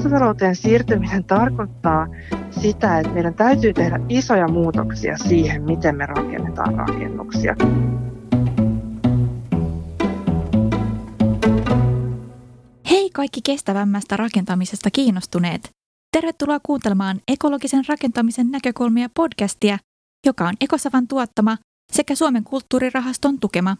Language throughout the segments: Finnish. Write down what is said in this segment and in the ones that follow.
kiertotalouteen siirtyminen tarkoittaa sitä, että meidän täytyy tehdä isoja muutoksia siihen, miten me rakennetaan rakennuksia. Hei kaikki kestävämmästä rakentamisesta kiinnostuneet! Tervetuloa kuuntelemaan ekologisen rakentamisen näkökulmia podcastia, joka on Ekosavan tuottama sekä Suomen kulttuurirahaston tukema.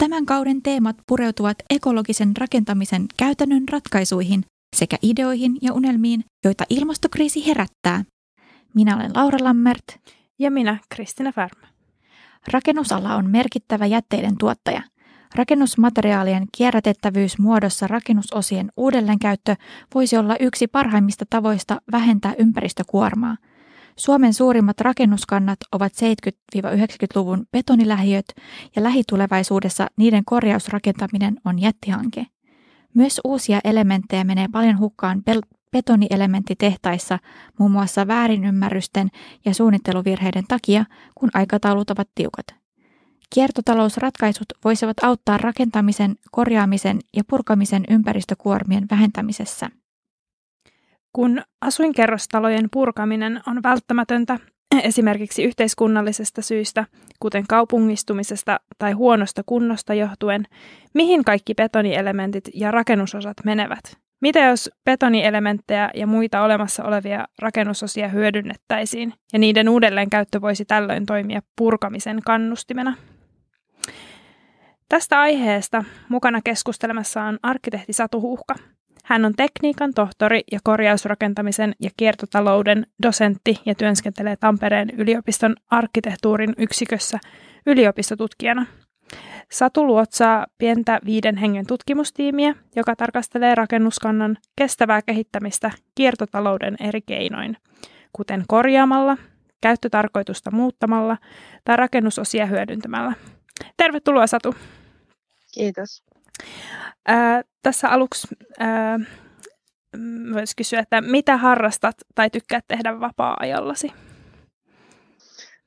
Tämän kauden teemat pureutuvat ekologisen rakentamisen käytännön ratkaisuihin sekä ideoihin ja unelmiin, joita ilmastokriisi herättää. Minä olen Laura Lammert. Ja minä Kristina Färmä. Rakennusala on merkittävä jätteiden tuottaja. Rakennusmateriaalien kierrätettävyys muodossa rakennusosien uudelleenkäyttö voisi olla yksi parhaimmista tavoista vähentää ympäristökuormaa. Suomen suurimmat rakennuskannat ovat 70-90-luvun betonilähiöt ja lähitulevaisuudessa niiden korjausrakentaminen on jättihanke. Myös uusia elementtejä menee paljon hukkaan betonielementtitehtaissa muun muassa väärinymmärrysten ja suunnitteluvirheiden takia, kun aikataulut ovat tiukat. Kiertotalousratkaisut voisivat auttaa rakentamisen, korjaamisen ja purkamisen ympäristökuormien vähentämisessä. Kun asuinkerrostalojen purkaminen on välttämätöntä esimerkiksi yhteiskunnallisesta syystä, kuten kaupungistumisesta tai huonosta kunnosta johtuen, mihin kaikki betonielementit ja rakennusosat menevät? Mitä jos betonielementtejä ja muita olemassa olevia rakennusosia hyödynnettäisiin ja niiden uudelleenkäyttö voisi tällöin toimia purkamisen kannustimena? Tästä aiheesta mukana keskustelemassa on arkkitehti Satu Huuhka. Hän on tekniikan tohtori ja korjausrakentamisen ja kiertotalouden dosentti ja työskentelee Tampereen yliopiston arkkitehtuurin yksikössä yliopistotutkijana. Satu luotsaa pientä 5 hengen tutkimustiimiä, joka tarkastelee rakennuskannan kestävää kehittämistä kiertotalouden eri keinoin, kuten korjaamalla, käyttötarkoitusta muuttamalla tai rakennusosia hyödyntämällä. Tervetuloa Satu! Kiitos. Tässä aluksi voisi kysyä, että mitä harrastat tai tykkäät tehdä vapaa-ajallasi?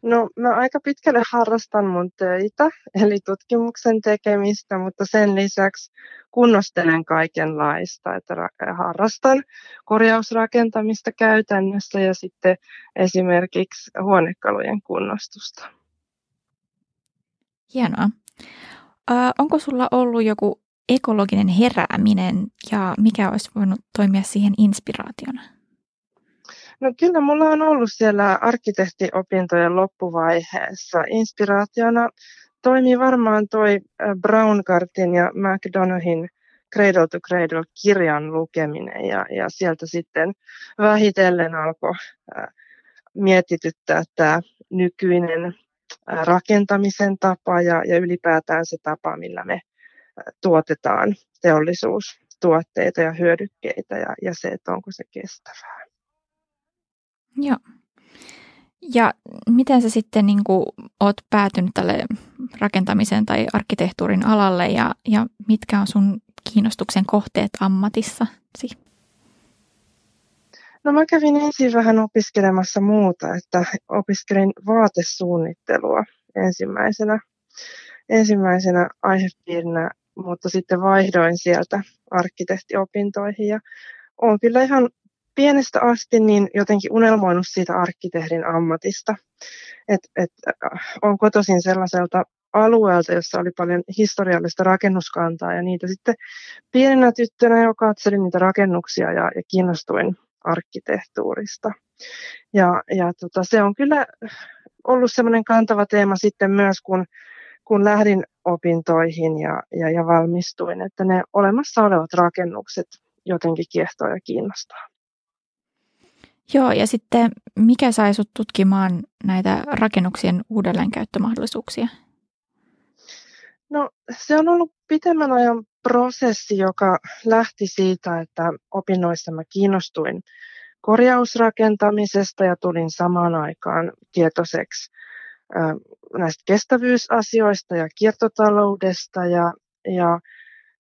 No, mä aika pitkälle harrastan mun töitä, eli tutkimuksen tekemistä, mutta sen lisäksi kunnostelen kaikenlaista, että harrastan korjausrakentamista käytännössä ja sitten esimerkiksi huonekalujen kunnostusta. Hienoa. Onko sulla ollut joku ekologinen herääminen ja mikä olisi voinut toimia siihen inspiraationa? No kyllä mulla on ollut siellä arkkitehtiopintojen loppuvaiheessa. Inspiraationa toimi varmaan toi Braungartin ja McDonoughin Cradle to Cradle -kirjan lukeminen ja sieltä sitten vähitellen alkoi mietityttää tämä nykyinen rakentamisen tapa ja ylipäätään se tapa, millä me tuotetaan teollisuustuotteita ja hyödykkeitä ja se, että onko se kestävää. Joo. Ja miten sä sitten niin kuin oot päätynyt tälle rakentamiseen tai arkkitehtuurin alalle ja mitkä on sun kiinnostuksen kohteet ammatissasi? No mä kävin ensin vähän opiskelemassa muuta, että opiskelin vaatesuunnittelua ensimmäisenä aihepiirinä, mutta sitten vaihdoin sieltä arkkitehtiopintoihin ja olen kyllä ihan pienestä asti niin jotenkin unelmoinut siitä arkkitehdin ammatista. Et olen kotoisin sellaiselta alueelta, jossa oli paljon historiallista rakennuskantaa ja niitä sitten pienenä tyttönä jo katselin niitä rakennuksia ja kiinnostuin arkkitehtuurista. Ja se on kyllä ollut semmoinen kantava teema sitten myös, kun lähdin opintoihin ja valmistuin, että ne olemassa olevat rakennukset jotenkin kiehtoo ja kiinnostaa. Joo, ja sitten mikä sai sut tutkimaan näitä rakennuksien uudelleenkäyttömahdollisuuksia? No se on ollut pitemmän ajan prosessi, joka lähti siitä, että opinnoissa mä kiinnostuin korjausrakentamisesta ja tulin samaan aikaan tietoiseksi näistä kestävyysasioista ja kiertotaloudesta ja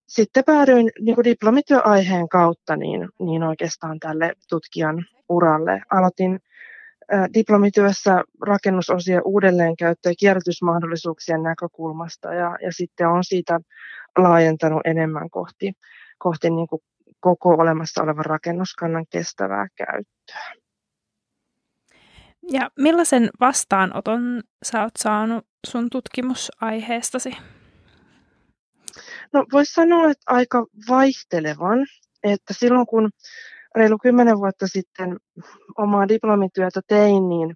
sitten päädyin niin diplomityöaiheen kautta niin oikeastaan tälle tutkijan uralle. Aloitin diplomityössä rakennusosien uudelleenkäyttö- ja kierrätysmahdollisuuksien näkökulmasta ja sitten olen siitä laajentanut enemmän kohti niin kuin koko olemassa olevan rakennuskannan kestävää käyttöä. Ja millaisen vastaanoton sä oot saanut sun tutkimusaiheestasi? No, voisi sanoa, että aika vaihtelevan, että silloin kun reilu 10 vuotta sitten omaa diplomityötä tein, niin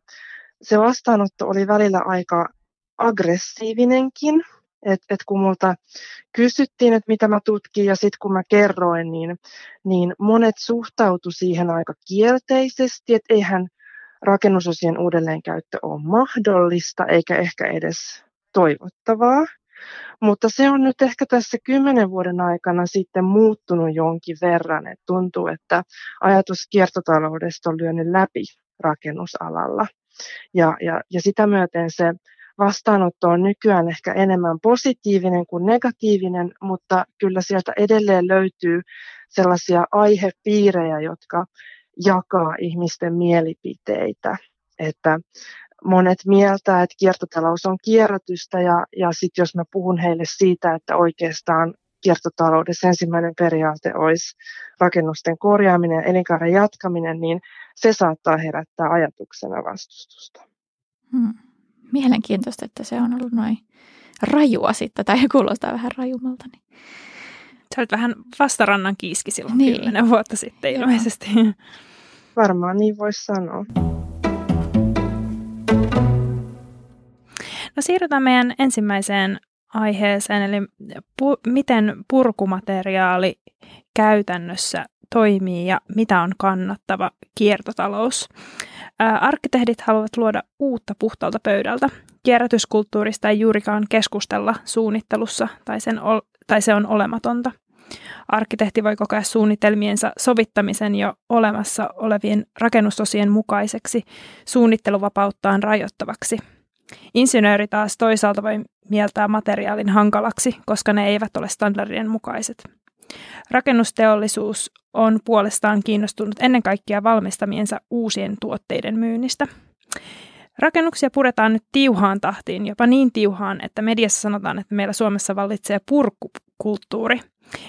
se vastaanotto oli välillä aika aggressiivinenkin, että kun multa kysyttiin, että mitä mä tutkin ja sitten kun mä kerroin, niin monet suhtautu siihen aika kielteisesti, että eihän rakennusosien uudelleenkäyttö ole mahdollista eikä ehkä edes toivottavaa. Mutta se on nyt ehkä tässä 10 vuoden aikana sitten muuttunut jonkin verran, että tuntuu, että ajatus kiertotaloudesta on lyönyt läpi rakennusalalla. Ja sitä myöten se vastaanotto on nykyään ehkä enemmän positiivinen kuin negatiivinen, mutta kyllä sieltä edelleen löytyy sellaisia aihepiirejä, jotka jakaa ihmisten mielipiteitä, että monet mieltää, että kiertotalous on kierrätystä ja sitten jos mä puhun heille siitä, että oikeastaan kiertotaloudessa ensimmäinen periaate olisi rakennusten korjaaminen ja elinkaaren jatkaminen, niin se saattaa herättää ajatuksena vastustusta. Mielenkiintoista, että se on ollut noin rajua sitten, tai kuulostaa vähän rajumalta. Niin. Sä olet vähän vastarannan kiiski silloin 10 vuotta sitten ilmeisesti. Varmaan niin voisi sanoa. No, siirrytään meidän ensimmäiseen aiheeseen, eli miten purkumateriaali käytännössä toimii ja mitä on kannattava kiertotalous. Arkkitehdit haluavat luoda uutta puhtaalta pöydältä. Kierrätyskulttuurista ei juurikaan keskustella suunnittelussa tai se on olematonta. Arkkitehti voi kokea suunnitelmiensa sovittamisen jo olemassa olevien rakennusosien mukaiseksi suunnitteluvapauttaan rajoittavaksi. Insinööri taas toisaalta voi mieltää materiaalin hankalaksi, koska ne eivät ole standardien mukaiset. Rakennusteollisuus on puolestaan kiinnostunut ennen kaikkea valmistamiensa uusien tuotteiden myynnistä. Rakennuksia puretaan nyt tiuhaan tahtiin, jopa niin tiuhaan, että mediassa sanotaan, että meillä Suomessa vallitsee purkukulttuuri.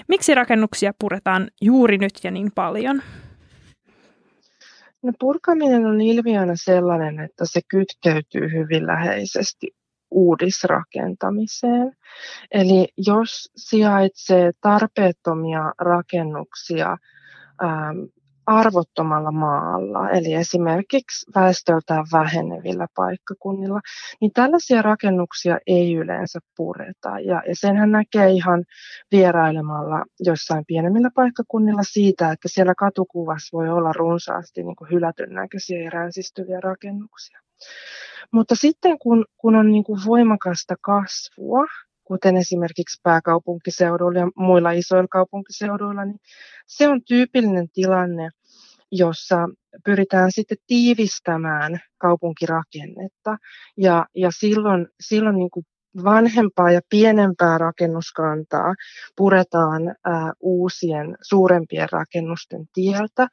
Miksi rakennuksia puretaan juuri nyt ja niin paljon? No, purkaminen on ilmiönä sellainen, että se kytkeytyy hyvin läheisesti uudisrakentamiseen. Eli jos sijaitsee tarpeettomia rakennuksia arvottomalla maalla, eli esimerkiksi väestöltään vähenevillä paikkakunnilla, niin tällaisia rakennuksia ei yleensä pureta. Ja senhän näkee ihan vierailemalla jossain pienemmillä paikkakunnilla siitä, että siellä katukuvassa voi olla runsaasti niin kuin hylätyn näköisiä ja ränsistyviä rakennuksia. Mutta sitten kun on niin kuin voimakasta kasvua, kuten esimerkiksi pääkaupunkiseuduilla ja muilla isoilla kaupunkiseuduilla, niin se on tyypillinen tilanne, jossa pyritään sitten tiivistämään kaupunkirakennetta ja silloin niin kuin vanhempaa ja pienempää rakennuskantaa puretaan uusien suurempien rakennusten tieltä.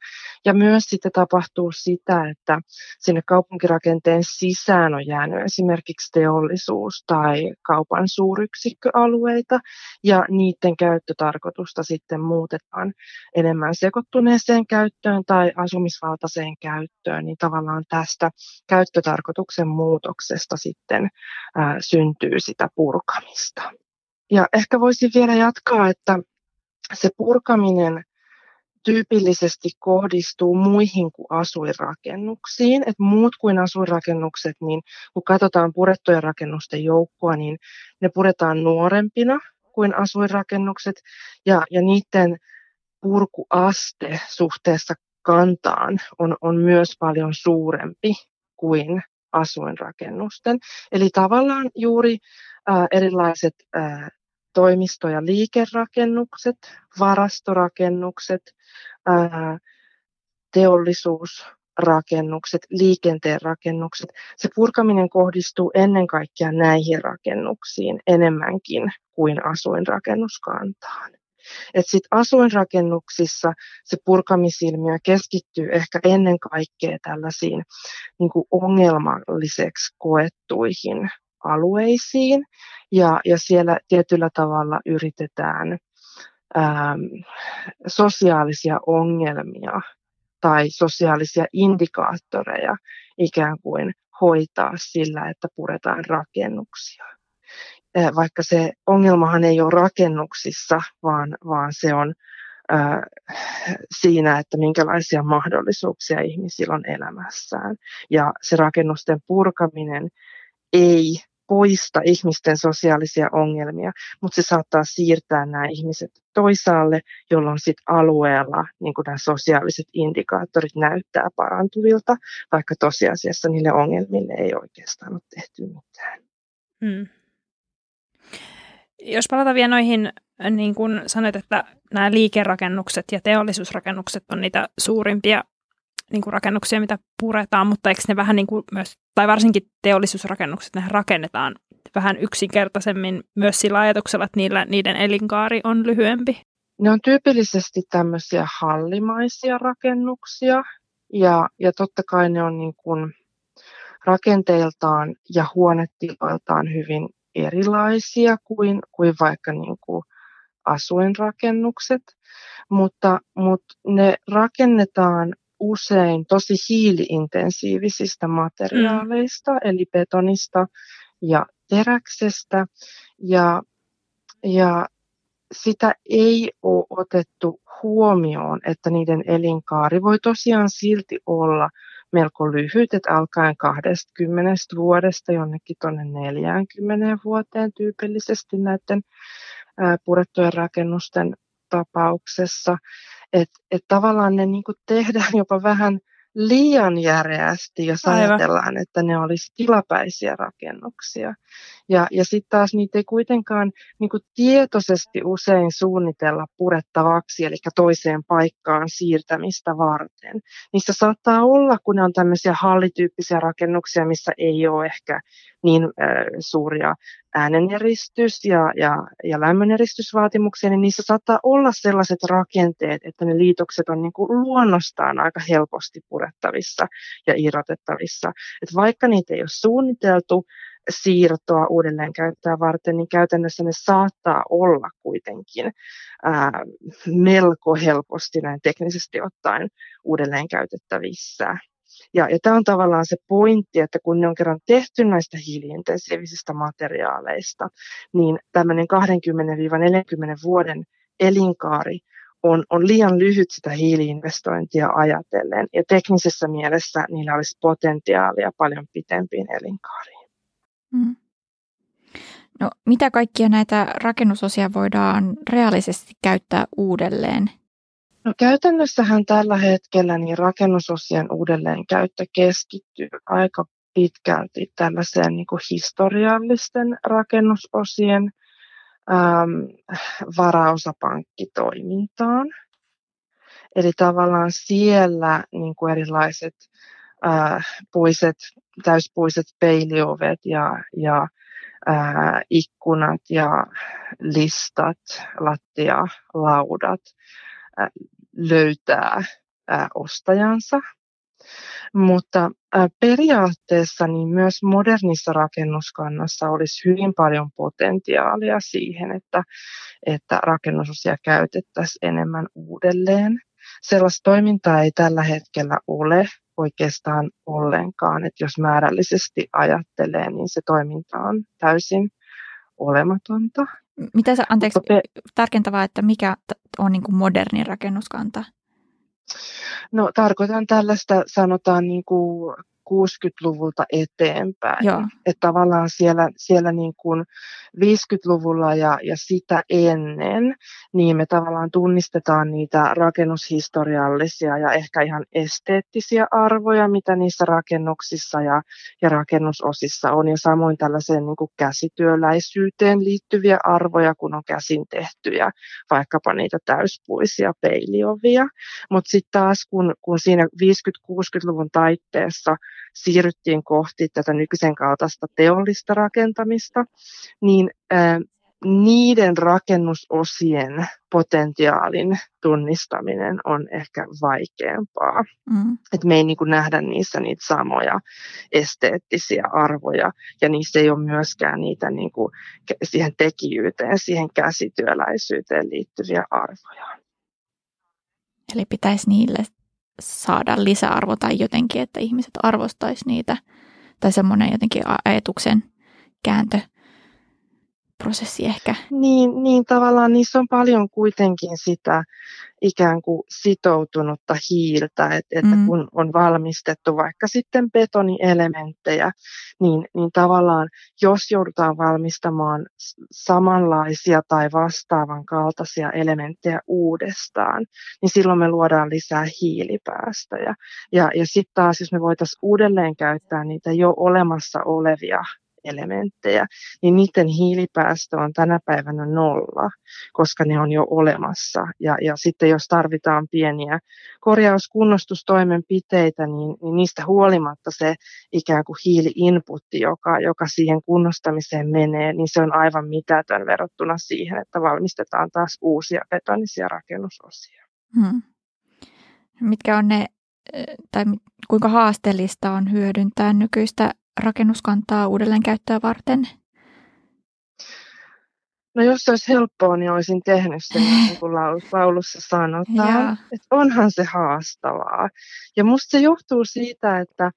Ja myös sitten tapahtuu sitä, että sinne kaupunkirakenteen sisään on jäänyt esimerkiksi teollisuus- tai kaupan suuryksikköalueita. Ja niiden käyttötarkoitusta sitten muutetaan enemmän sekoittuneeseen käyttöön tai asumisvaltaiseen käyttöön. Niin tavallaan tästä käyttötarkoituksen muutoksesta sitten syntyy sitä purkamista. Ja ehkä voisin vielä jatkaa, että se purkaminen tyypillisesti kohdistuu muihin kuin asuinrakennuksiin. Et muut kuin asuinrakennukset, niin kun katsotaan purettujen rakennusten joukkoa, niin ne puretaan nuorempina kuin asuinrakennukset ja niiden purkuaste suhteessa kantaan on myös paljon suurempi kuin asuinrakennusten. Eli tavallaan juuri erilaiset toimisto- ja liikerakennukset, varastorakennukset, teollisuusrakennukset, liikenteen rakennukset. Se purkaminen kohdistuu ennen kaikkea näihin rakennuksiin enemmänkin kuin asuinrakennuskantaan. Et sit asuinrakennuksissa se purkamisilmiö keskittyy ehkä ennen kaikkea tällaisiin niin kuin ongelmalliseksi koettuihin alueisiin ja siellä tietyllä tavalla yritetään sosiaalisia ongelmia tai sosiaalisia indikaattoreja ikään kuin hoitaa sillä, että puretaan rakennuksia. Vaikka se ongelmahan ei ole rakennuksissa, vaan se on siinä, että minkälaisia mahdollisuuksia ihmisillä on elämässään. Ja se rakennusten purkaminen ei poista ihmisten sosiaalisia ongelmia, mutta se saattaa siirtää nämä ihmiset toisaalle, jolloin sit alueella niin nämä sosiaaliset indikaattorit näyttää parantuvilta, vaikka tosiasiassa niille ongelmille ei oikeastaan ole tehty mitään. Hmm. Jos palataan vielä noihin, niin kuin sanoit, että nämä liikerakennukset ja teollisuusrakennukset on niitä suurimpia niin kuin rakennuksia, mitä puretaan, mutta eikö ne vähän niin kuin myös, tai varsinkin teollisuusrakennukset, ne rakennetaan vähän yksinkertaisemmin myös sillä ajatuksella, että niiden elinkaari on lyhyempi? Ne on tyypillisesti tämmöisiä hallimaisia rakennuksia, ja totta kai ne on niin kuin rakenteiltaan ja huonetiloiltaan hyvin erilaisia kuin vaikka niin kuin asuinrakennukset, mutta ne rakennetaan usein tosi hiili-intensiivisistä materiaaleista, eli betonista ja teräksestä, ja sitä ei ole otettu huomioon, että niiden elinkaari voi tosiaan silti olla melko lyhyt, että alkaen 20 vuodesta jonnekin tuonne 40 vuoteen tyypillisesti näiden purettujen rakennusten tapauksessa. Että tavallaan ne niin kuin tehdään jopa vähän liian järeästi, jos ajatellaan, että ne olisi tilapäisiä rakennuksia. Ja sitten taas niitä ei kuitenkaan niin kuin tietoisesti usein suunnitella purettavaksi, eli toiseen paikkaan siirtämistä varten. Niissä saattaa olla, kun ne on tämmöisiä hallityyppisiä rakennuksia, missä ei ole ehkä niin suuria ääneneristys- ja lämmöneristysvaatimuksia, niin niissä saattaa olla sellaiset rakenteet, että ne liitokset on niin kuin luonnostaan aika helposti purettavissa ja irrotettavissa. Et vaikka niitä ei ole suunniteltu siirtoa uudelleenkäyttöä varten, niin käytännössä ne saattaa olla kuitenkin melko helposti näin teknisesti ottaen uudelleenkäytettävissä. Ja tämä on tavallaan se pointti, että kun ne on kerran tehty näistä hiiliintensiivisistä materiaaleista, niin tämmöinen 20-40 vuoden elinkaari on liian lyhyt sitä hiiliinvestointia ajatellen. Ja teknisessä mielessä niillä olisi potentiaalia paljon pitempiin elinkaariin. Mm. No, mitä kaikkia näitä rakennusosia voidaan reaalisesti käyttää uudelleen? No, käytännössähän tällä hetkellä niin rakennusosien uudelleenkäyttö keskittyy aika pitkälti tällaiseen niin kuin historiallisten rakennusosien varaosapankkitoimintaan. Eli tavallaan siellä niin kuin erilaiset täyspuiset peiliovet ja ikkunat ja listat, lattialaudat löytää ostajansa, mutta periaatteessa niin myös modernissa rakennuskannassa olisi hyvin paljon potentiaalia siihen, että rakennusosia käytettäisiin enemmän uudelleen. Sellaista toimintaa ei tällä hetkellä ole oikeastaan ollenkaan, että jos määrällisesti ajattelee, niin se toiminta on täysin olematonta. Mitä sä, anteeksi, tarkentavaa, että mikä on niin kuin moderni rakennuskanta? No, tarkoitan tällaista, sanotaan niin kuin 60-luvulta eteenpäin. Joo. Että tavallaan siellä niin kuin 50-luvulla ja sitä ennen, niin me tavallaan tunnistetaan niitä rakennushistoriallisia ja ehkä ihan esteettisiä arvoja, mitä niissä rakennuksissa ja rakennusosissa on. Ja samoin tällaiseen niin kuin käsityöläisyyteen liittyviä arvoja, kun on käsin tehtyjä, vaikkapa niitä täyspuisia peiliovia. Mutta sitten taas, kun siinä 50-60-luvun taitteessa siirryttiin kohti tätä nykyisen kaltaista teollista rakentamista, niin niiden rakennusosien potentiaalin tunnistaminen on ehkä vaikeampaa. Mm. Et me ei niin kuin nähdä niissä niitä samoja esteettisiä arvoja, ja niissä ei ole myöskään niitä niin kuin siihen tekijyyteen, siihen käsityöläisyyteen liittyviä arvoja. Eli pitäisi niille saada lisäarvo tai jotenkin, että ihmiset arvostaisi niitä, tai semmoinen jotenkin ajatuksen kääntö. Prosessi ehkä. Niin tavallaan niissä on paljon kuitenkin sitä ikään kuin sitoutunutta hiiltä, että kun on valmistettu vaikka sitten betonielementtejä, niin tavallaan jos joudutaan valmistamaan samanlaisia tai vastaavan kaltaisia elementtejä uudestaan, niin silloin me luodaan lisää hiilipäästöjä. Ja sitten taas, jos me voitaisiin uudelleen käyttää niitä jo olemassa olevia elementtejä, niin niiden hiilipäästö on tänä päivänä 0, koska ne on jo olemassa. Ja sitten jos tarvitaan pieniä korjauskunnostustoimenpiteitä, niin niistä huolimatta se ikään kuin hiili-inputti, joka siihen kunnostamiseen menee, niin se on aivan mitätön verrattuna siihen, että valmistetaan taas uusia betonisia rakennusosia. Mitkä on ne, tai kuinka haasteellista on hyödyntää nykyistä rakennuskantaa uudelleenkäyttöä varten? No jos se olisi helppoa, niin olisin tehnyt sen, niin kuin laulussa sanotaan. Että onhan se haastavaa. Ja musta se johtuu siitä, että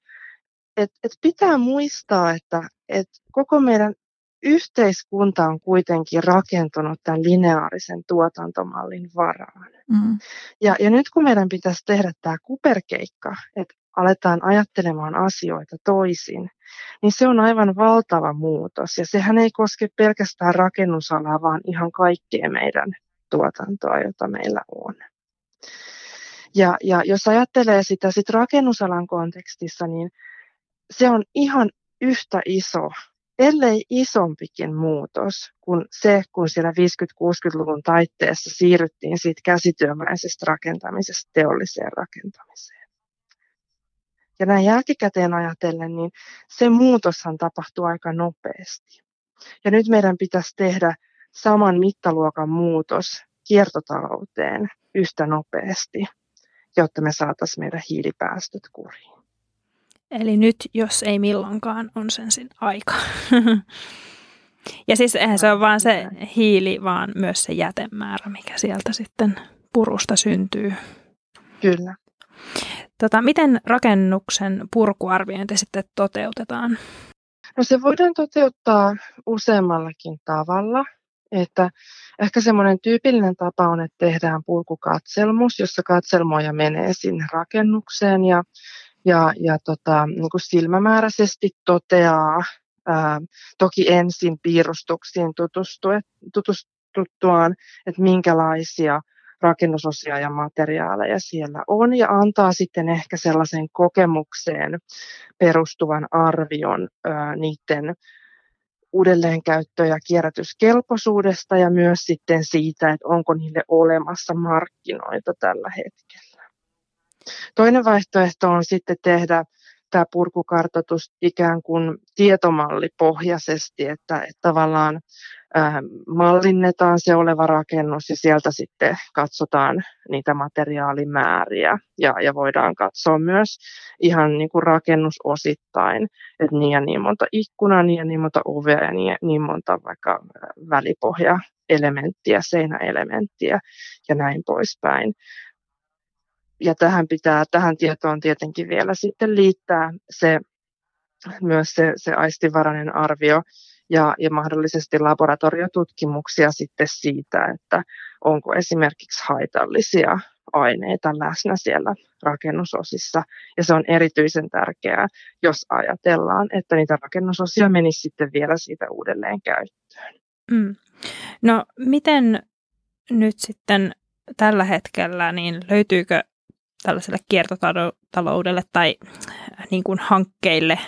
pitää muistaa, että koko meidän yhteiskunta on kuitenkin rakentunut tämän lineaarisen tuotantomallin varaan. Ja nyt kun meidän pitäisi tehdä tämä kuperkeikka, että aletaan ajattelemaan asioita toisin, niin se on aivan valtava muutos. Ja sehän ei koske pelkästään rakennusalaa, vaan ihan kaikkea meidän tuotantoa, jota meillä on. Ja jos ajattelee sitä sit rakennusalan kontekstissa, niin se on ihan yhtä iso, ellei isompikin muutos kuin se, kun siellä 50-60-luvun taitteessa siirryttiin siitä käsityömäisestä rakentamisesta teolliseen rakentamiseen. Ja näin jälkikäteen ajatellen, niin se muutoshan tapahtuu aika nopeasti. Ja nyt meidän pitäisi tehdä saman mittaluokan muutos kiertotalouteen yhtä nopeasti, jotta me saataisiin meidän hiilipäästöt kuriin. Eli nyt, jos ei milloinkaan, on sen aika. Ja siis eihän se ole vain se hiili, vaan myös se jätemäärä, mikä sieltä sitten purusta syntyy. Kyllä. Miten rakennuksen purkuarviointi sitten toteutetaan? No se voidaan toteuttaa useammallakin tavalla. Että ehkä semmoinen tyypillinen tapa on, että tehdään purkukatselmus, jossa katselmoja menee sinne rakennukseen ja niin kuin silmämääräisesti toteaa, toki ensin piirustuksiin tutustuttuaan, että minkälaisia rakennusosia ja materiaaleja siellä on, ja antaa sitten ehkä sellaisen kokemukseen perustuvan arvion niiden uudelleenkäyttö- ja kierrätyskelpoisuudesta ja myös sitten siitä, että onko niille olemassa markkinoita tällä hetkellä. Toinen vaihtoehto on sitten tehdä tämä purkukartoitus ikään kuin tietomallipohjaisesti, että tavallaan mallinnetaan se oleva rakennus ja sieltä sitten katsotaan niitä materiaalimääriä ja voidaan katsoa myös ihan niin kuin rakennusosittain, että niin ja niin monta ikkunaa, niin ja niin monta ovea ja niin monta vaikka välipohjaelementtiä, seinäelementtiä ja näin poispäin. Ja tähän tietoon tietenkin vielä sitten liittää se aistinvarainen arvio ja mahdollisesti laboratoriotutkimuksia sitten siitä, että onko esimerkiksi haitallisia aineita läsnä siellä rakennusosissa. Ja se on erityisen tärkeää, jos ajatellaan, että niitä rakennusosia menisi sitten vielä siitä uudelleen käyttöön. No miten nyt sitten tällä hetkellä, niin löytyykö tällaiselle kiertotaloudelle tai niin kuin hankkeille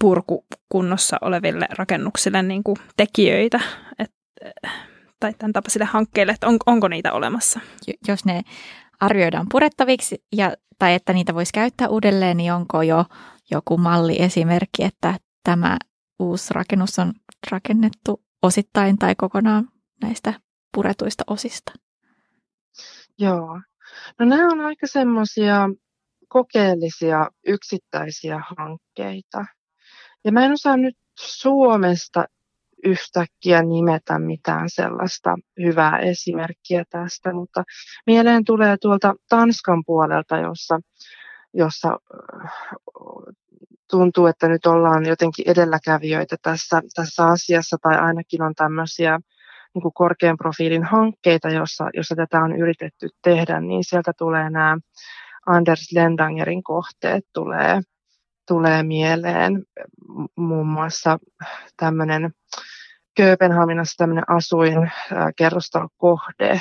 purkukunnossa oleville rakennuksille niin kuin tekijöitä tai tämän tapaisille hankkeille, että onko niitä olemassa? Jos ne arvioidaan purettaviksi tai että niitä voisi käyttää uudelleen, niin onko jo joku malliesimerkki, että tämä uusi rakennus on rakennettu osittain tai kokonaan näistä puretuista osista? Joo. No nämä on aika semmoisia kokeellisia yksittäisiä hankkeita. Ja mä en osaa nyt Suomesta yhtäkkiä nimetä mitään sellaista hyvää esimerkkiä tästä, mutta mieleen tulee tuolta Tanskan puolelta, jossa tuntuu, että nyt ollaan jotenkin edelläkävijöitä tässä asiassa, tai ainakin on tämmöisiä niin kuin korkean profiilin hankkeita, jossa tätä on yritetty tehdä, niin sieltä tulee nämä Anders Lendagerin kohteet tulee mieleen, muun muassa tämmöinen Kööpenhaminassa tämmöinen asuinkerrostalokohde,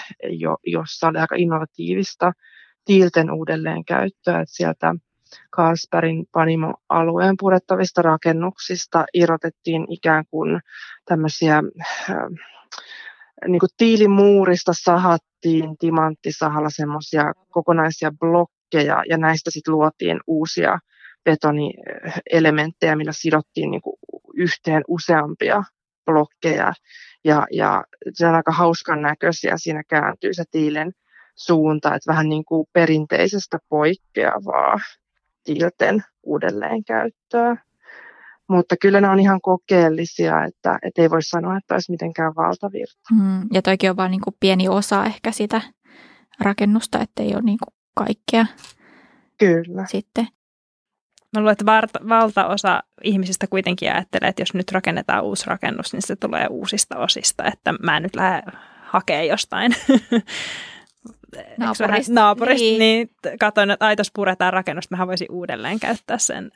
jossa oli aika innovatiivista tiilten uudelleenkäyttöä, että sieltä Carlsbergin panimoalueen purettavista rakennuksista irrotettiin ikään kuin tämmöisiä niin kuin tiilimuurista sahattiin timanttisahalla semmoisia kokonaisia blokkeja ja näistä sitten luotiin uusia betonielementtejä, millä sidottiin niin kuin yhteen useampia blokkeja ja se on aika hauskan näköisiä, siinä kääntyy se tiilen suunta, että vähän niin kuin perinteisestä poikkeavaa tiilten uudelleenkäyttöä. Mutta kyllä ne on ihan kokeellisia, että ei voi sanoa, että olisi mitenkään valtavirta. Ja toikin on vaan niin kuin pieni osa ehkä sitä rakennusta, ettei ole niin kuin kaikkea. Kyllä. Sitten. Mä luulen, että valtaosa ihmisistä kuitenkin ajattelee, että jos nyt rakennetaan uusi rakennus, niin se tulee uusista osista, että mä en nyt lähde hakemaan jostain. Naapurista. Niin katsoin, että jos puretaan rakennusta, mä voisin uudelleen käyttää sen,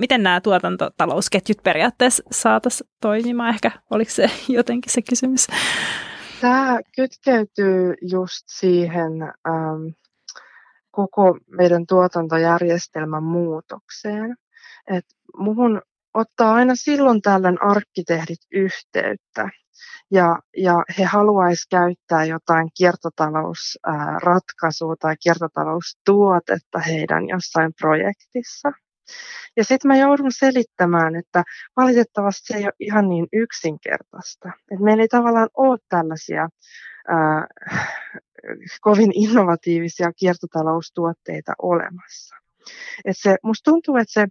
miten nämä tuotantotalousketjut periaatteessa saataisiin toimimaan? Ehkä oliko se jotenkin se kysymys? Tämä kytkeytyy just siihen koko meidän tuotantojärjestelmän muutokseen. Et muhun ottaa aina silloin tällöin arkkitehdit yhteyttä. Ja he haluaisivat käyttää jotain kiertotalousratkaisua tai kiertotaloustuotetta heidän jossain projektissa. Ja sitten mä joudun selittämään, että valitettavasti se ei ole ihan niin yksinkertaista. Et meillä ei tavallaan ole tällaisia kovin innovatiivisia kiertotaloustuotteita olemassa. Musta tuntuu, että se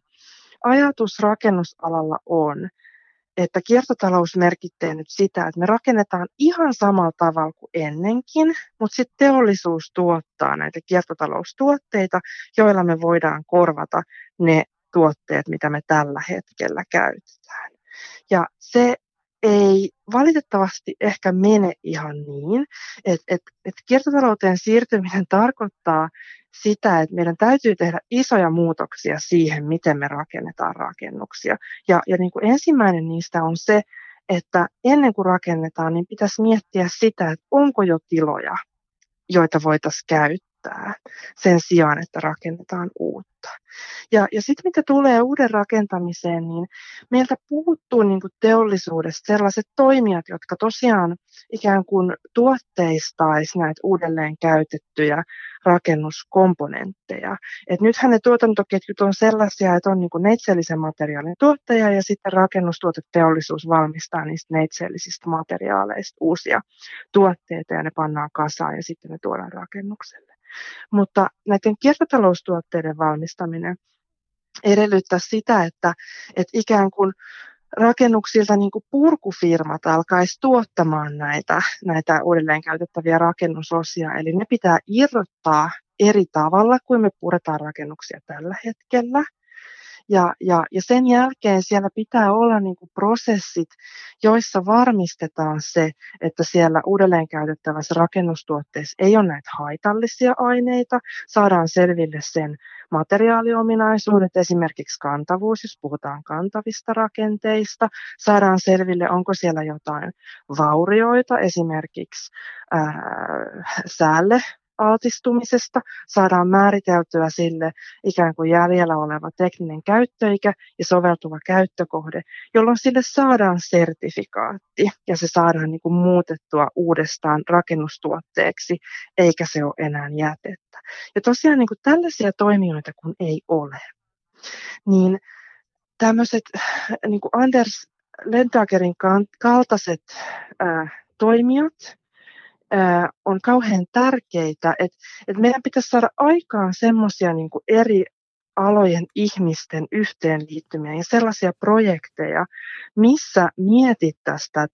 ajatus rakennusalalla on, että kiertotalous merkittää nyt sitä, että me rakennetaan ihan samalla tavalla kuin ennenkin, mutta sitten teollisuus tuottaa näitä kiertotaloustuotteita, joilla me voidaan korvata ne tuotteet, mitä me tällä hetkellä käytetään. Ja se ei valitettavasti ehkä mene ihan niin, että kiertotalouteen siirtyminen tarkoittaa sitä, että meidän täytyy tehdä isoja muutoksia siihen, miten me rakennetaan rakennuksia. Ja niin kuin ensimmäinen niistä on se, että ennen kuin rakennetaan, niin pitäisi miettiä sitä, että onko jo tiloja, joita voitaisiin käyttää sen sijaan, että rakennetaan uutta. Ja sitten mitä tulee uuden rakentamiseen, niin meiltä puuttuu niin kuin teollisuudesta sellaiset toimijat, jotka tosiaan ikään kuin tuotteistaisi näitä uudelleen käytettyjä rakennuskomponentteja. Et nythän ne tuotantoketjut on sellaisia, että on niinku neitsellisen materiaalin tuottaja ja sitten rakennustuoteteollisuus valmistaa niistä neitsellisistä materiaaleista uusia tuotteita ja ne pannaan kasaan ja sitten ne tuodaan rakennukselle. Mutta näiden kiertotaloustuotteiden valmistaminen edellyttää sitä, että ikään kuin rakennuksilta niin kuin purkufirmat alkaisi tuottamaan näitä uudelleen käytettäviä rakennusosia. Eli ne pitää irrottaa eri tavalla kuin me puretaan rakennuksia tällä hetkellä. Ja sen jälkeen siellä pitää olla niin kuin prosessit, joissa varmistetaan se, että siellä uudelleen käytettävässä rakennustuotteessa ei ole näitä haitallisia aineita. Saadaan selville sen materiaaliominaisuudet, esimerkiksi kantavuus, jos puhutaan kantavista rakenteista. Saadaan selville, onko siellä jotain vaurioita, esimerkiksi säälle altistumisesta, saadaan määriteltyä sille ikään kuin jäljellä oleva tekninen käyttöikä ja soveltuva käyttökohde, jolloin sille saadaan sertifikaatti ja se saadaan niin kuin muutettua uudestaan rakennustuotteeksi, eikä se ole enää jätettä. Ja tosiaan niin kuin tällaisia toimijoita kun ei ole, niin tämmöiset niin kuin Anders Lendagerin kaltaiset toimijat on kauhean tärkeitä, että meidän pitäisi saada aikaan semmoisia niin kuin eri alojen ihmisten yhteenliittymiä ja sellaisia projekteja, missä mietittäisiin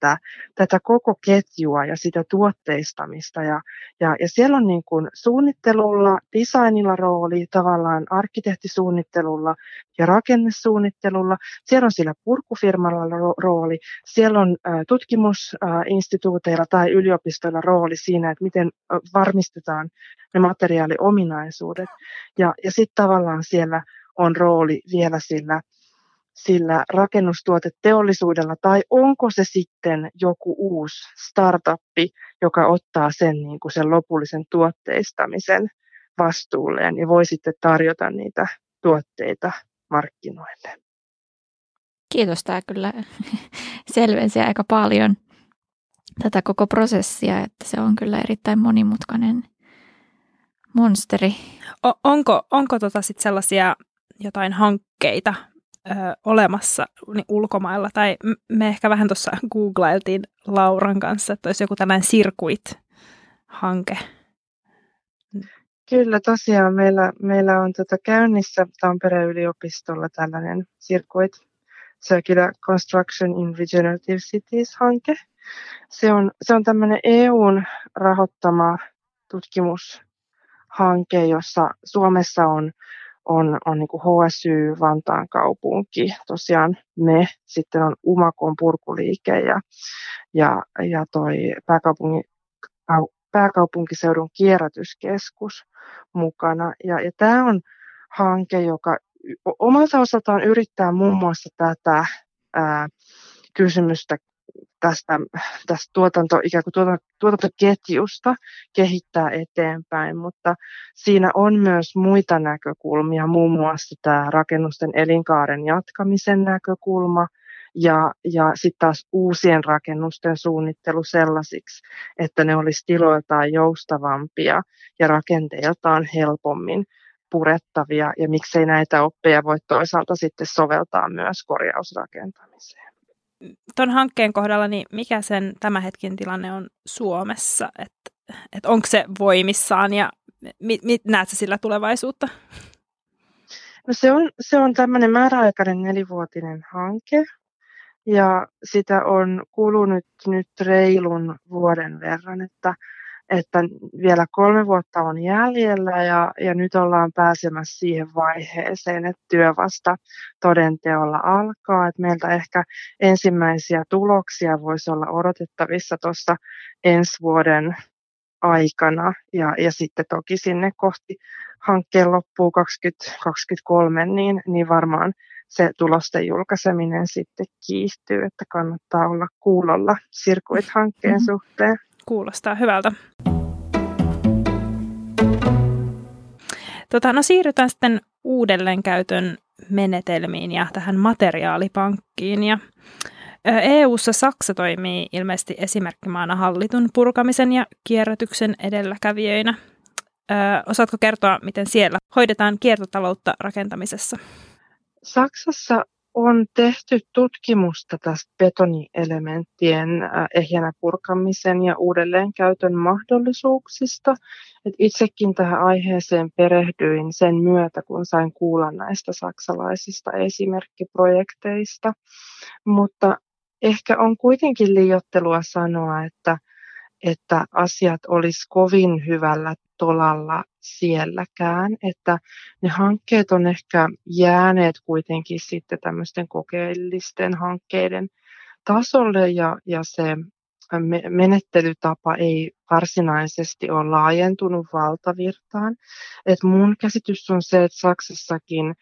tätä koko ketjua ja sitä tuotteistamista. Ja siellä on niin kuin suunnittelulla, designilla rooli, tavallaan arkkitehtisuunnittelulla ja rakennesuunnittelulla. Siellä on sillä purkufirmalla rooli, siellä on tutkimusinstituuteilla tai yliopistoilla rooli siinä, että miten varmistetaan ne materiaaliominaisuudet. Ja sitten tavallaan siellä on rooli vielä sillä rakennustuoteteollisuudella, tai onko se sitten joku uusi startuppi, joka ottaa sen, niin kuin sen lopullisen tuotteistamisen vastuulleen ja voi sitten tarjota niitä tuotteita markkinoille. Kiitos, tämä kyllä selvensi aika paljon tätä koko prosessia, että se on kyllä erittäin monimutkainen monsteri. Onko sit sellaisia jotain hankkeita olemassa niin ulkomailla? Tai me ehkä vähän tuossa googlailtiin Lauran kanssa, että olisi joku tällainen CIRCuIT-hanke. Kyllä tosiaan meillä on käynnissä Tampereen yliopistolla tällainen CIRCuIT, Circular Construction in Regenerative Cities-hanke. Se on tämmöinen EUn rahoittama tutkimus. Hanke, jossa Suomessa on niin kuin HSY, Vantaan kaupunki, tosiaan me, sitten on Umakon purkuliike ja toi pääkaupunkiseudun kierrätyskeskus mukana. Ja tämä on hanke, joka omalta osaltaan yrittää muun muassa tätä kysymystä tästä tuotantoketjusta kehittää eteenpäin, mutta siinä on myös muita näkökulmia, muun muassa tämä rakennusten elinkaaren jatkamisen näkökulma ja sitten taas uusien rakennusten suunnittelu sellaisiksi, että ne olisi tiloiltaan joustavampia ja rakenteeltaan helpommin purettavia, ja miksei näitä oppeja voi toisaalta sitten soveltaa myös korjausrakentamiseen. Tuon hankkeen kohdalla, niin mikä sen tämänhetkin tilanne on Suomessa? Et onko se voimissaan ja näet sä sillä tulevaisuutta? No se on tämmöinen määräaikainen 4-vuotinen hanke ja sitä on kulunut nyt reilun vuoden verran, että vielä 3 vuotta on jäljellä ja nyt ollaan pääsemässä siihen vaiheeseen, että työ vasta todenteolla alkaa. Et meiltä ehkä ensimmäisiä tuloksia voisi olla odotettavissa tuossa ensi vuoden aikana ja sitten toki sinne kohti hankkeen loppuun 2023, niin varmaan se tulosten julkaiseminen sitten kiihtyy, että kannattaa olla kuulolla CIRCuIT-hankkeen suhteen. Kuulostaa hyvältä. No siirrytään sitten uudelleenkäytön menetelmiin ja tähän materiaalipankkiin. Ja EU:ssa Saksa toimii ilmeisesti esimerkkimaana hallitun purkamisen ja kierrätyksen edelläkävijöinä. Osaatko kertoa, miten siellä hoidetaan kiertotaloutta rakentamisessa? Saksassa on tehty tutkimusta tästä betonielementtien ehjänä purkamisen ja uudelleenkäytön mahdollisuuksista. Et itsekin tähän aiheeseen perehdyin sen myötä, kun sain kuulla näistä saksalaisista esimerkkiprojekteista. Mutta ehkä on kuitenkin liioittelua sanoa, että asiat olisi kovin hyvällä tolalla sielläkään, että ne hankkeet on ehkä jääneet kuitenkin sitten tämmöisten kokeellisten hankkeiden tasolle ja se menettelytapa ei varsinaisesti ole laajentunut valtavirtaan. Et mun käsitys on se, että Saksassakin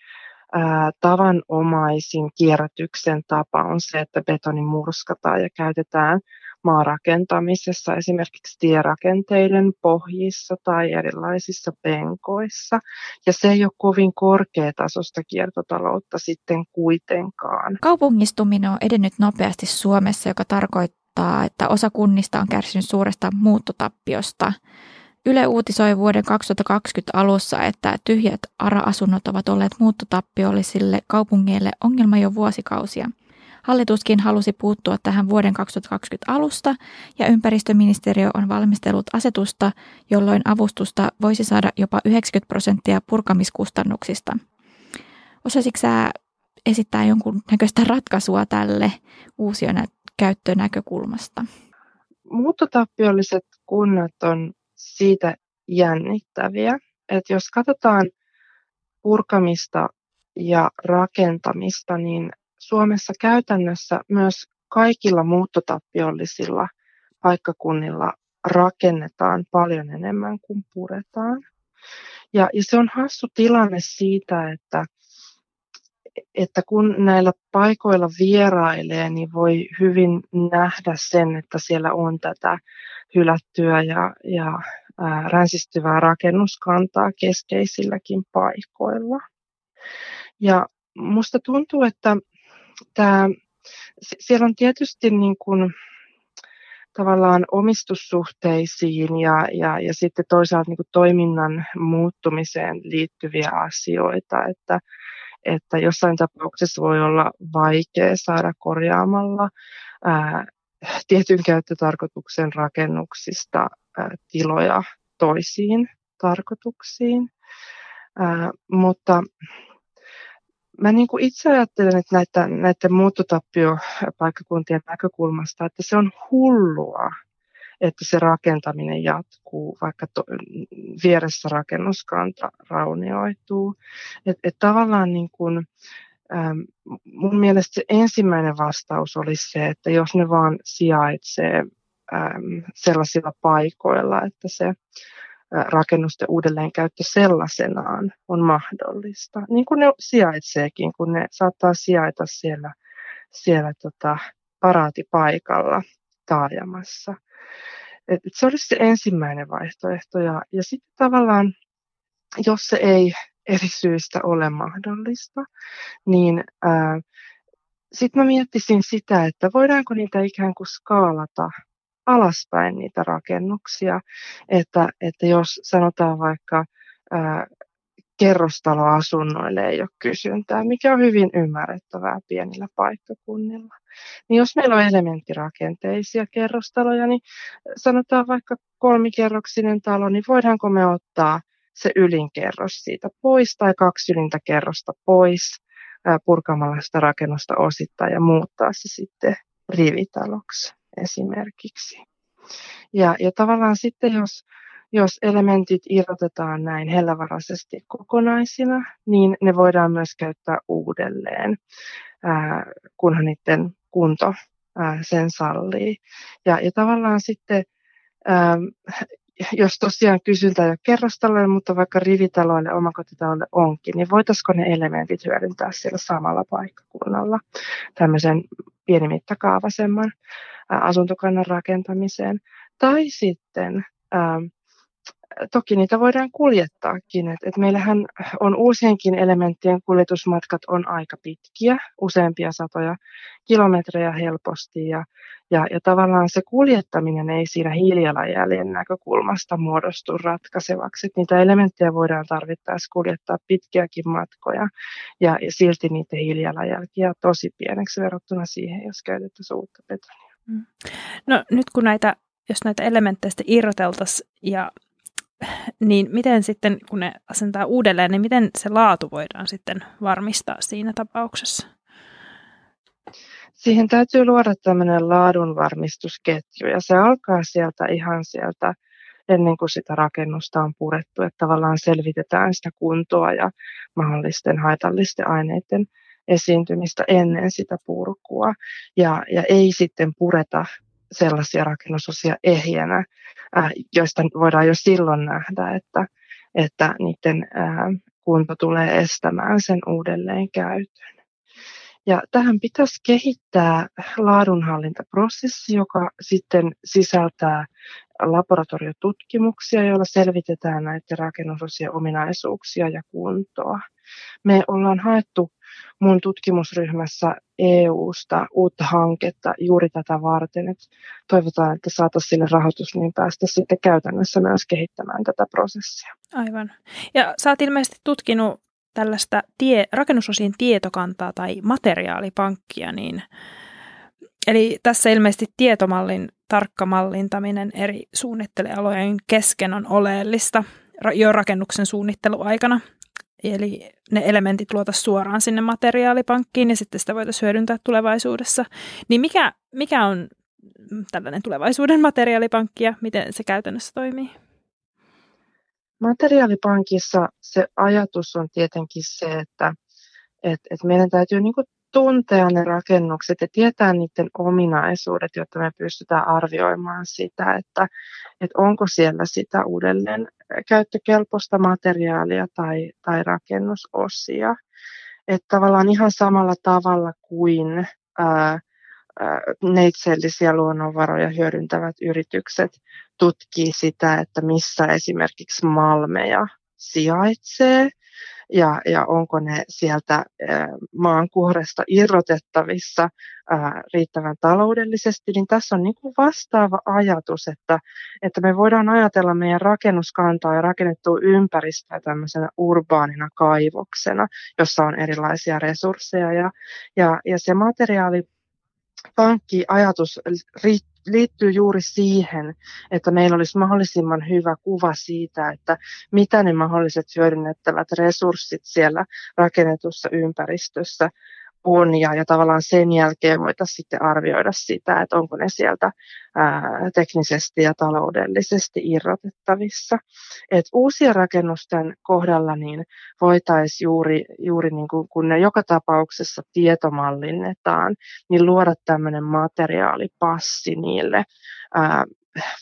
tavanomaisin kierrätyksen tapa on se, että betoni murskataan ja käytetään maarakentamisessa, esimerkiksi tierakenteiden pohjissa tai erilaisissa penkoissa. Ja se ei ole kovin korkeatasosta kiertotaloutta sitten kuitenkaan. Kaupungistuminen on edennyt nopeasti Suomessa, joka tarkoittaa, että osa kunnista on kärsinyt suuresta muuttotappiosta. Yle uutisoi vuoden 2020 alussa, että tyhjät ARA-asunnot ovat olleet muuttotappiollisille kaupungeille ongelma jo vuosikausia. Hallituskin halusi puuttua tähän vuoden 2020 alusta ja ympäristöministeriö on valmistellut asetusta, jolloin avustusta voisi saada jopa 90% purkamiskustannuksista. Osasitko sä esittää jonkun näköistä ratkaisua tälle uusiokäyttönäkökulmasta? Muuttotappiolliset kunnat on siitä jännittäviä, että jos katsotaan purkamista ja rakentamista, niin Suomessa käytännössä myös kaikilla muuttotappiollisilla paikkakunnilla rakennetaan paljon enemmän kuin puretaan. Ja se on hassu tilanne siitä, että kun näillä paikoilla vierailee, niin voi hyvin nähdä sen, että siellä on tätä hylättyä ja ränsistyvää rakennuskantaa keskeisilläkin paikoilla. Ja musta tuntuu, että siellä on tietysti niin kuin tavallaan omistussuhteisiin ja sitten toisaalta niin kuin toiminnan muuttumiseen liittyviä asioita, että jossain tapauksessa voi olla vaikea saada korjaamalla tietyn käyttötarkoituksen rakennuksista tiloja toisiin tarkoituksiin, mutta mä niin kuin itse ajattelen, että näiden muuttotappiopaikkakuntien näkökulmasta, että se on hullua, että se rakentaminen jatkuu, vaikka vieressä rakennuskanta raunioituu. Et tavallaan niin kuin, mun mielestä se ensimmäinen vastaus olisi se, että jos ne vaan sijaitsee sellaisilla paikoilla, että se rakennusten uudelleenkäyttö sellaisenaan on mahdollista. Niin kuin ne sijaitseekin, kun ne saattaa sijaita siellä paraatipaikalla taajamassa. Et se olisi se ensimmäinen vaihtoehto. Ja sitten tavallaan, jos se ei eri syistä ole mahdollista, niin sitten mä miettisin sitä, että voidaanko niitä ikään kuin skaalata alaspäin niitä rakennuksia, että jos sanotaan vaikka kerrostaloasunnoille ei ole kysyntää, mikä on hyvin ymmärrettävää pienillä paikkakunnilla, niin jos meillä on elementtirakenteisia kerrostaloja, niin sanotaan vaikka 3-kerroksinen talo, niin voidaanko me ottaa se ylinkerros siitä pois tai 2 ylintä kerrosta pois purkamalla sitä rakennusta osittain ja muuttaa se sitten rivitaloksi esimerkiksi. Ja tavallaan sitten jos elementit irrotetaan näin hellävaraisesti kokonaisina, niin ne voidaan myös käyttää uudelleen, kunhan niiden kunto sen sallii. Ja tavallaan sitten, jos tosiaan kysyntä ei ole kerrostaloille, mutta vaikka rivitaloille, omakotitaloille onkin, niin voitaisiko ne elementit hyödyntää siellä samalla paikkakunnalla tämmöisen pienimittakaavaisemman asuntokannan rakentamiseen. Tai sitten, toki niitä voidaan kuljettaakin. Et meillähän on uusienkin elementtien kuljetusmatkat on aika pitkiä, useampia satoja kilometrejä helposti. Ja tavallaan se kuljettaminen ei siinä hiilijalanjäljen näkökulmasta muodostu ratkaisevaksi. Et niitä elementtejä voidaan tarvittaessa kuljettaa pitkiäkin matkoja ja silti niitä hiilijalanjälkiä tosi pieneksi verrattuna siihen, jos käytettäisiin uutta betonia. No nyt kun jos näitä elementtejä irroteltaisiin niin miten sitten, kun ne asentaa uudelleen, niin miten se laatu voidaan sitten varmistaa siinä tapauksessa? Siihen täytyy luoda tämmöinen laadunvarmistusketju ja se alkaa sieltä ennen kuin sitä rakennusta on purettu, että tavallaan selvitetään sitä kuntoa ja mahdollisten haitallisten aineiden esiintymistä ennen sitä purkua ja ei sitten pureta sellaisia rakennusosia ehjänä, joista voidaan jo silloin nähdä, että niiden kunto tulee estämään sen uudelleenkäytön. Ja tähän pitäisi kehittää laadunhallintaprosessi, joka sitten sisältää laboratoriotutkimuksia, joilla selvitetään näiden rakennusosien ominaisuuksia ja kuntoa. Me ollaan haettu mun tutkimusryhmässä EU:sta uutta hanketta juuri tätä varten, että toivotaan, että saataisiin sille rahoitus, niin päästä sitten käytännössä myös kehittämään tätä prosessia. Aivan. Ja sä oot ilmeisesti tutkinut tällaista rakennusosien tietokantaa tai materiaalipankkia. Niin, eli tässä ilmeisesti tietomallin tarkka mallintaminen eri suunnittelealojen kesken on oleellista jo rakennuksen suunnitteluaikana. Eli ne elementit luotaisiin suoraan sinne materiaalipankkiin ja sitten sitä voitaisiin hyödyntää tulevaisuudessa. Niin mikä on tällainen tulevaisuuden materiaalipankki ja miten se käytännössä toimii? Materiaalipankissa se ajatus on tietenkin se, että meidän täytyy niin kuin tuntea ne rakennukset ja tietää niiden ominaisuudet, jotta me pystytään arvioimaan sitä, että onko siellä sitä uudelleen käyttökelpoista materiaalia tai rakennusosia. Että tavallaan ihan samalla tavalla kuin neitsellisiä luonnonvaroja hyödyntävät yritykset tutkii sitä, että missä esimerkiksi malmeja sijaitsee ja onko ne sieltä maankuoresta irrotettavissa riittävän taloudellisesti, niin tässä on niin kuin vastaava ajatus, että me voidaan ajatella meidän rakennuskantaa ja rakennettua ympäristöä tämmöisenä urbaanina kaivoksena, jossa on erilaisia resursseja ja se materiaali, pankkiajatus liittyy juuri siihen, että meillä olisi mahdollisimman hyvä kuva siitä, että mitä ne mahdolliset hyödynnettävät resurssit siellä rakennetussa ympäristössä on. Ja tavallaan sen jälkeen voitaisiin sitten arvioida sitä, että onko ne sieltä teknisesti ja taloudellisesti irrotettavissa. Et uusien rakennusten kohdalla niin voitaisiin juuri niin kun ne joka tapauksessa tietomallinnetaan, niin luoda tämmöinen materiaalipassi niille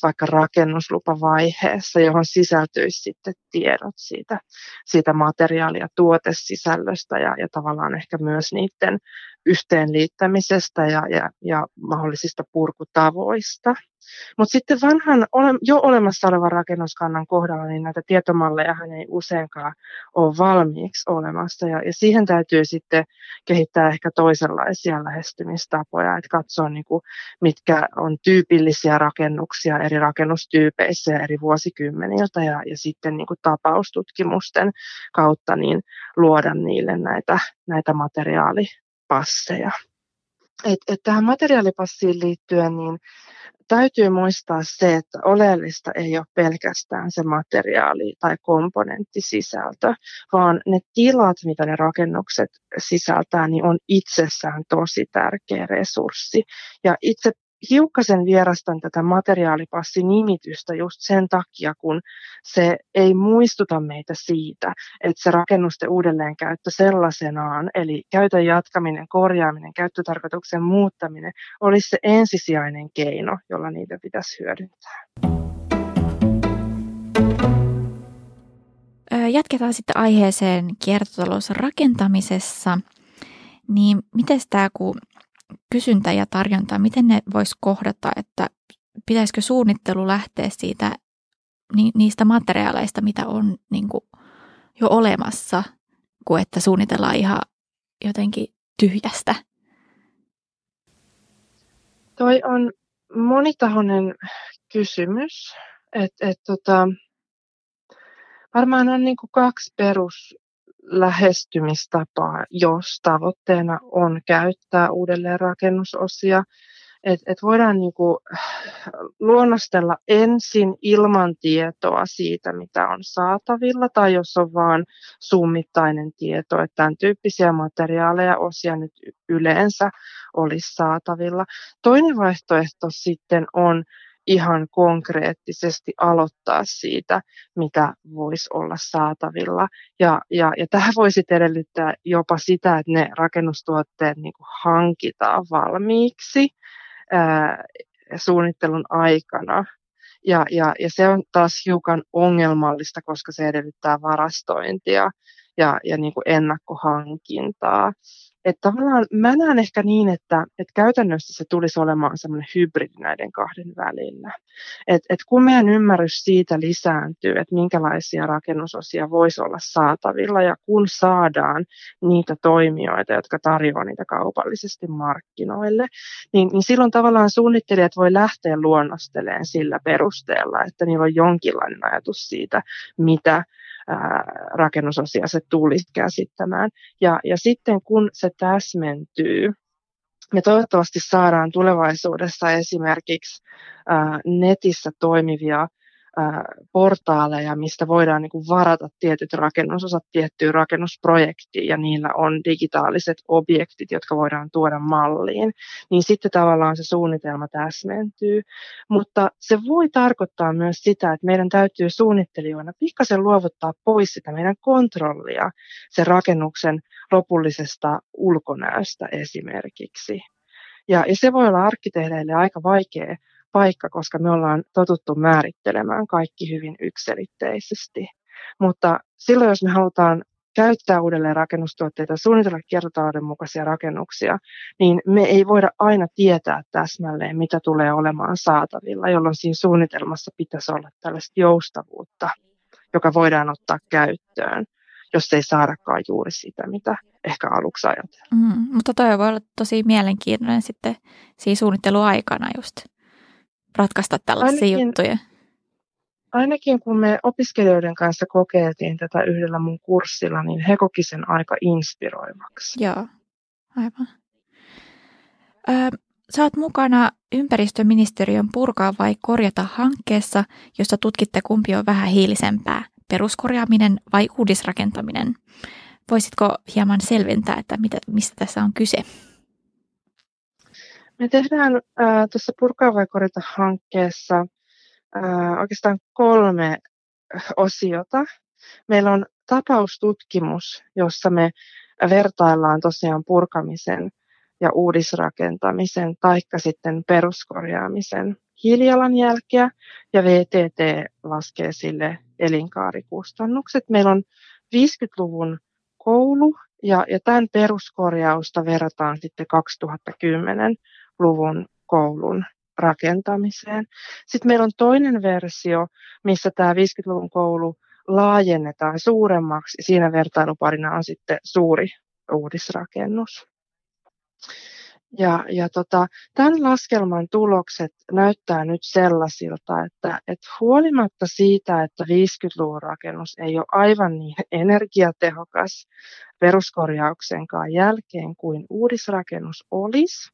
vaikka rakennuslupavaiheessa, johon sisältyisi sitten tiedot siitä materiaalia tuotesisällöstä ja tavallaan ehkä myös niiden yhteenliittämisestä ja mahdollisista purkutavoista. Mutta sitten vanhan jo olemassa olevan rakennuskannan kohdalla niin näitä tietomallejahan ei useinkaan ole valmiiksi olemassa ja siihen täytyy sitten kehittää ehkä toisenlaisia lähestymistapoja, että katsoa niinku, mitkä on tyypillisiä rakennuksia eri rakennustyypeissä ja eri vuosikymmeniltä ja sitten niinku tapaustutkimusten kautta niin luoda niille näitä materiaalipasseja. Et tähän materiaalipassiin liittyen niin täytyy muistaa se, että oleellista ei ole pelkästään se materiaali tai komponenttisisältö, vaan ne tilat, mitä ne rakennukset sisältää, niin on itsessään tosi tärkeä resurssi. Ja itse hiukkasen vierastan tätä materiaalipassinimitystä just sen takia, kun se ei muistuta meitä siitä, että se rakennusten uudelleenkäyttö sellaisenaan, eli käytön jatkaminen, korjaaminen, käyttötarkoituksen muuttaminen, olisi se ensisijainen keino, jolla niitä pitäisi hyödyntää. Jatketaan sitten aiheeseen kiertotalousrakentamisessa. Niin miten tämä, kun kysyntä ja tarjonta, miten ne voisi kohdata, että pitäisikö suunnittelu lähteä siitä, niistä materiaaleista, mitä on niin kuin jo olemassa, kuin että suunnitellaan ihan jotenkin tyhjästä? Toi on monitahoinen kysymys. Varmaan on niin kuin kaksi peruslähestymistapaa, jos tavoitteena on käyttää uudelleen rakennusosia. Et voidaan niinku luonnostella ensin ilman tietoa siitä, mitä on saatavilla, tai jos on vain summittainen tieto, että tämän tyyppisiä materiaaleja osia nyt yleensä olisi saatavilla. Toinen vaihtoehto sitten on ihan konkreettisesti aloittaa siitä, mitä voisi olla saatavilla. Ja tähän voisi edellyttää jopa sitä, että ne rakennustuotteet niin kuin hankitaan valmiiksi suunnittelun aikana. Ja se on taas hiukan ongelmallista, koska se edellyttää varastointia ja niin kuin ennakkohankintaa. Että tavallaan mä näen ehkä niin, että käytännössä se tulisi olemaan semmoinen hybridi näiden kahden välillä. Että kun meidän ymmärrys siitä lisääntyy, että minkälaisia rakennusosia voisi olla saatavilla ja kun saadaan niitä toimijoita, jotka tarjoaa niitä kaupallisesti markkinoille, niin silloin tavallaan suunnittelijat voi lähteä luonnosteleen sillä perusteella, että niillä on jonkinlainen ajatus siitä, mitä rakennusosia se tulisi käsittämään. Ja sitten kun se täsmentyy, me toivottavasti saadaan tulevaisuudessa esimerkiksi netissä toimivia portaaleja, mistä voidaan niin kuin varata tietyt rakennusosat tiettyyn rakennusprojektiin, ja niillä on digitaaliset objektit, jotka voidaan tuoda malliin, niin sitten tavallaan se suunnitelma täsmentyy. Mutta se voi tarkoittaa myös sitä, että meidän täytyy suunnittelijoina pikkasen luovuttaa pois sitä meidän kontrollia sen rakennuksen lopullisesta ulkonäöstä esimerkiksi. Ja se voi olla arkkitehdeille aika vaikea paikka, koska me ollaan totuttu määrittelemään kaikki hyvin yksiselitteisesti. Mutta silloin, jos me halutaan käyttää uudelleen rakennustuotteita, suunnitella kiertotalouden mukaisia rakennuksia, niin me ei voida aina tietää täsmälleen, mitä tulee olemaan saatavilla, jolloin siinä suunnitelmassa pitäisi olla tällaista joustavuutta, joka voidaan ottaa käyttöön, jos ei saadakaan juuri sitä, mitä ehkä aluksi ajatellaan. Mutta toi voi olla tosi mielenkiintoinen sitten siinä suunnitteluaikana just ratkaista tällaisia juttuja. Ainakin kun me opiskelijoiden kanssa kokeiltiin tätä yhdellä mun kurssilla, niin he koki sen aika inspiroivaksi. Joo, aivan. Sä oot mukana ympäristöministeriön Purkaa vai korjata -hankkeessa, jossa tutkitte, kumpi on vähän hiilisempää, peruskorjaaminen vai uudisrakentaminen. Voisitko hieman selventää, että mistä tässä on kyse? Me tehdään tuossa Purkaa vai korjata -hankkeessa oikeastaan 3 osiota. Meillä on tapaustutkimus, jossa me vertaillaan tosiaan purkamisen ja uudisrakentamisen taikka sitten peruskorjaamisen hiilijalanjälkeä, ja VTT laskee sille elinkaarikustannukset. Meillä on 50-luvun koulu ja tämän peruskorjausta verrataan sitten 2010-luvun koulun rakentamiseen. Sitten meillä on toinen versio, missä tämä 50-luvun koulu laajennetaan suuremmaksi. Siinä vertailuparina on sitten suuri uudisrakennus. Ja tämän laskelman tulokset näyttää nyt sellaisilta, että huolimatta siitä, että 50-luvun rakennus ei ole aivan niin energiatehokas peruskorjauksenkaan jälkeen kuin uudisrakennus olisi,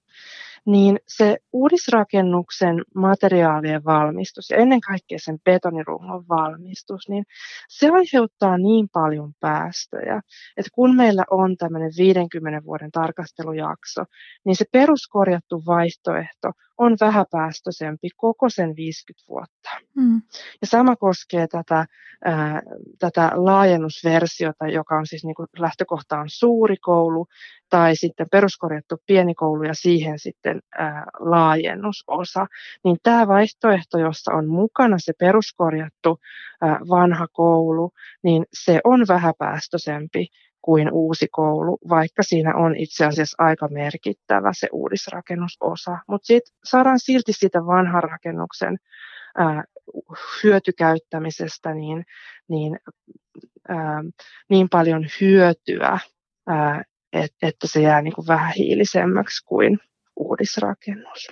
niin se uudisrakennuksen materiaalien valmistus ja ennen kaikkea sen betonirungon valmistus, niin se aiheuttaa niin paljon päästöjä, että kun meillä on tämmöinen 50 vuoden tarkastelujakso, niin se peruskorjattu vaihtoehto on vähäpäästöisempi koko sen 50 vuotta. Ja sama koskee tätä laajennusversiota, joka on siis niin kuin lähtökohta on suuri koulu tai sitten peruskorjattu pieni koulu ja siihen sitten laajennusosa. Niin tämä vaihtoehto, jossa on mukana se peruskorjattu vanha koulu, niin se on vähäpäästöisempi kuin uusi koulu, vaikka siinä on itse asiassa aika merkittävä se uudisrakennusosa. Mutta sitten saadaan silti sitä vanhan rakennuksen hyötykäyttämisestä niin paljon hyötyä, että se jää niin kuin vähän hiilisemmäksi kuin uudisrakennus.